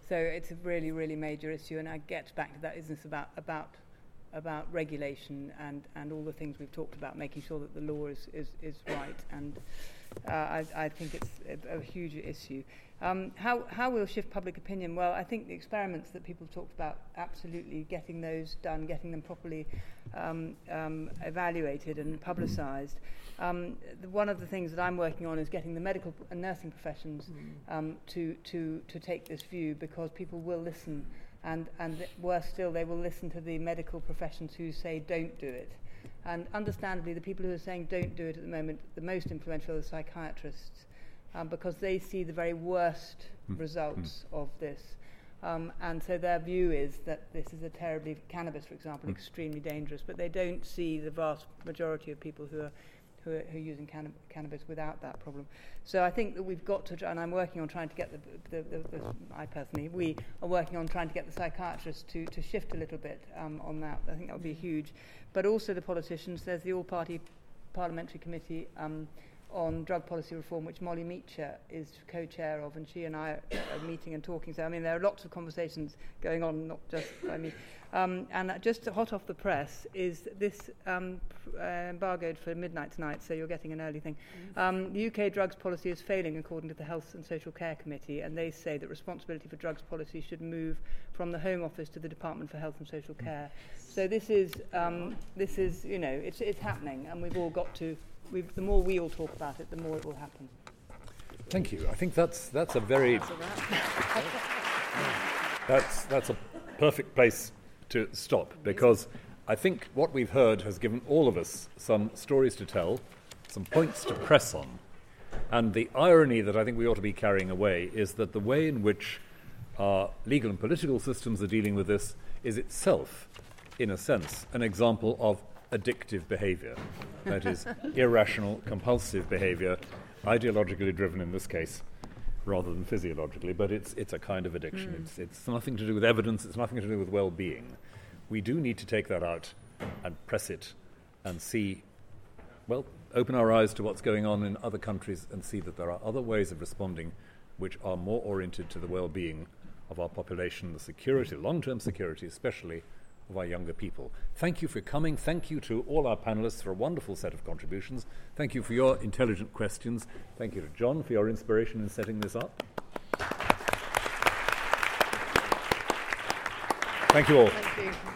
So it's a really, really major issue. And I get back to that business about about regulation and all the things we've talked about, making sure that the law is right. And I think it's a huge issue. How we'll shift public opinion? Well, I think the experiments that people talked about, absolutely getting those done, getting them properly evaluated and publicised. One of the things that I'm working on is getting the medical and nursing professions to take this view, because people will listen, and worse still, they will listen to the medical professions who say don't do it. And understandably, the people who are saying don't do it at the moment, the most influential are the psychiatrists, because they see the very worst results of this. And so their view is that this is cannabis, for example, extremely dangerous, but they don't see the vast majority of people who are using cannabis without that problem. So I think that we've got to, and I'm working on trying to get we are working on trying to get the psychiatrists to shift a little bit on that. I think that would be huge. But also the politicians. There's the all-party parliamentary committee on drug policy reform, which Molly Meacher is co-chair of, and she and I are meeting and talking. So, I mean, there are lots of conversations going on, not just by me. And just hot off the press is this embargoed for midnight tonight, so you're getting an early thing. The UK drugs policy is failing, according to the Health and Social Care Committee, and they say that responsibility for drugs policy should move from the Home Office to the Department for Health and Social Care. So this is you know, it's happening, and we've all got to. The more we all talk about it, the more it will happen. Thank you. I think that's a very that's a perfect place to stop, because I think what we've heard has given all of us some stories to tell, some points to press on, and the irony that I think we ought to be carrying away is that the way in which our legal and political systems are dealing with this is itself, in a sense, an example of addictive behaviour, that is, irrational, compulsive behaviour, ideologically driven in this case, rather than physiologically. But it's a kind of addiction. It's nothing to do with evidence. It's nothing to do with well-being. We do need to take that out and press it, and see, well, open our eyes to what's going on in other countries and see that there are other ways of responding, which are more oriented to the well-being of our population, the security, long-term security, especially of our younger people. Thank you for coming. Thank you to all our panellists for a wonderful set of contributions. Thank you for your intelligent questions. Thank you to John for your inspiration in setting this up. Thank you all. Thank you.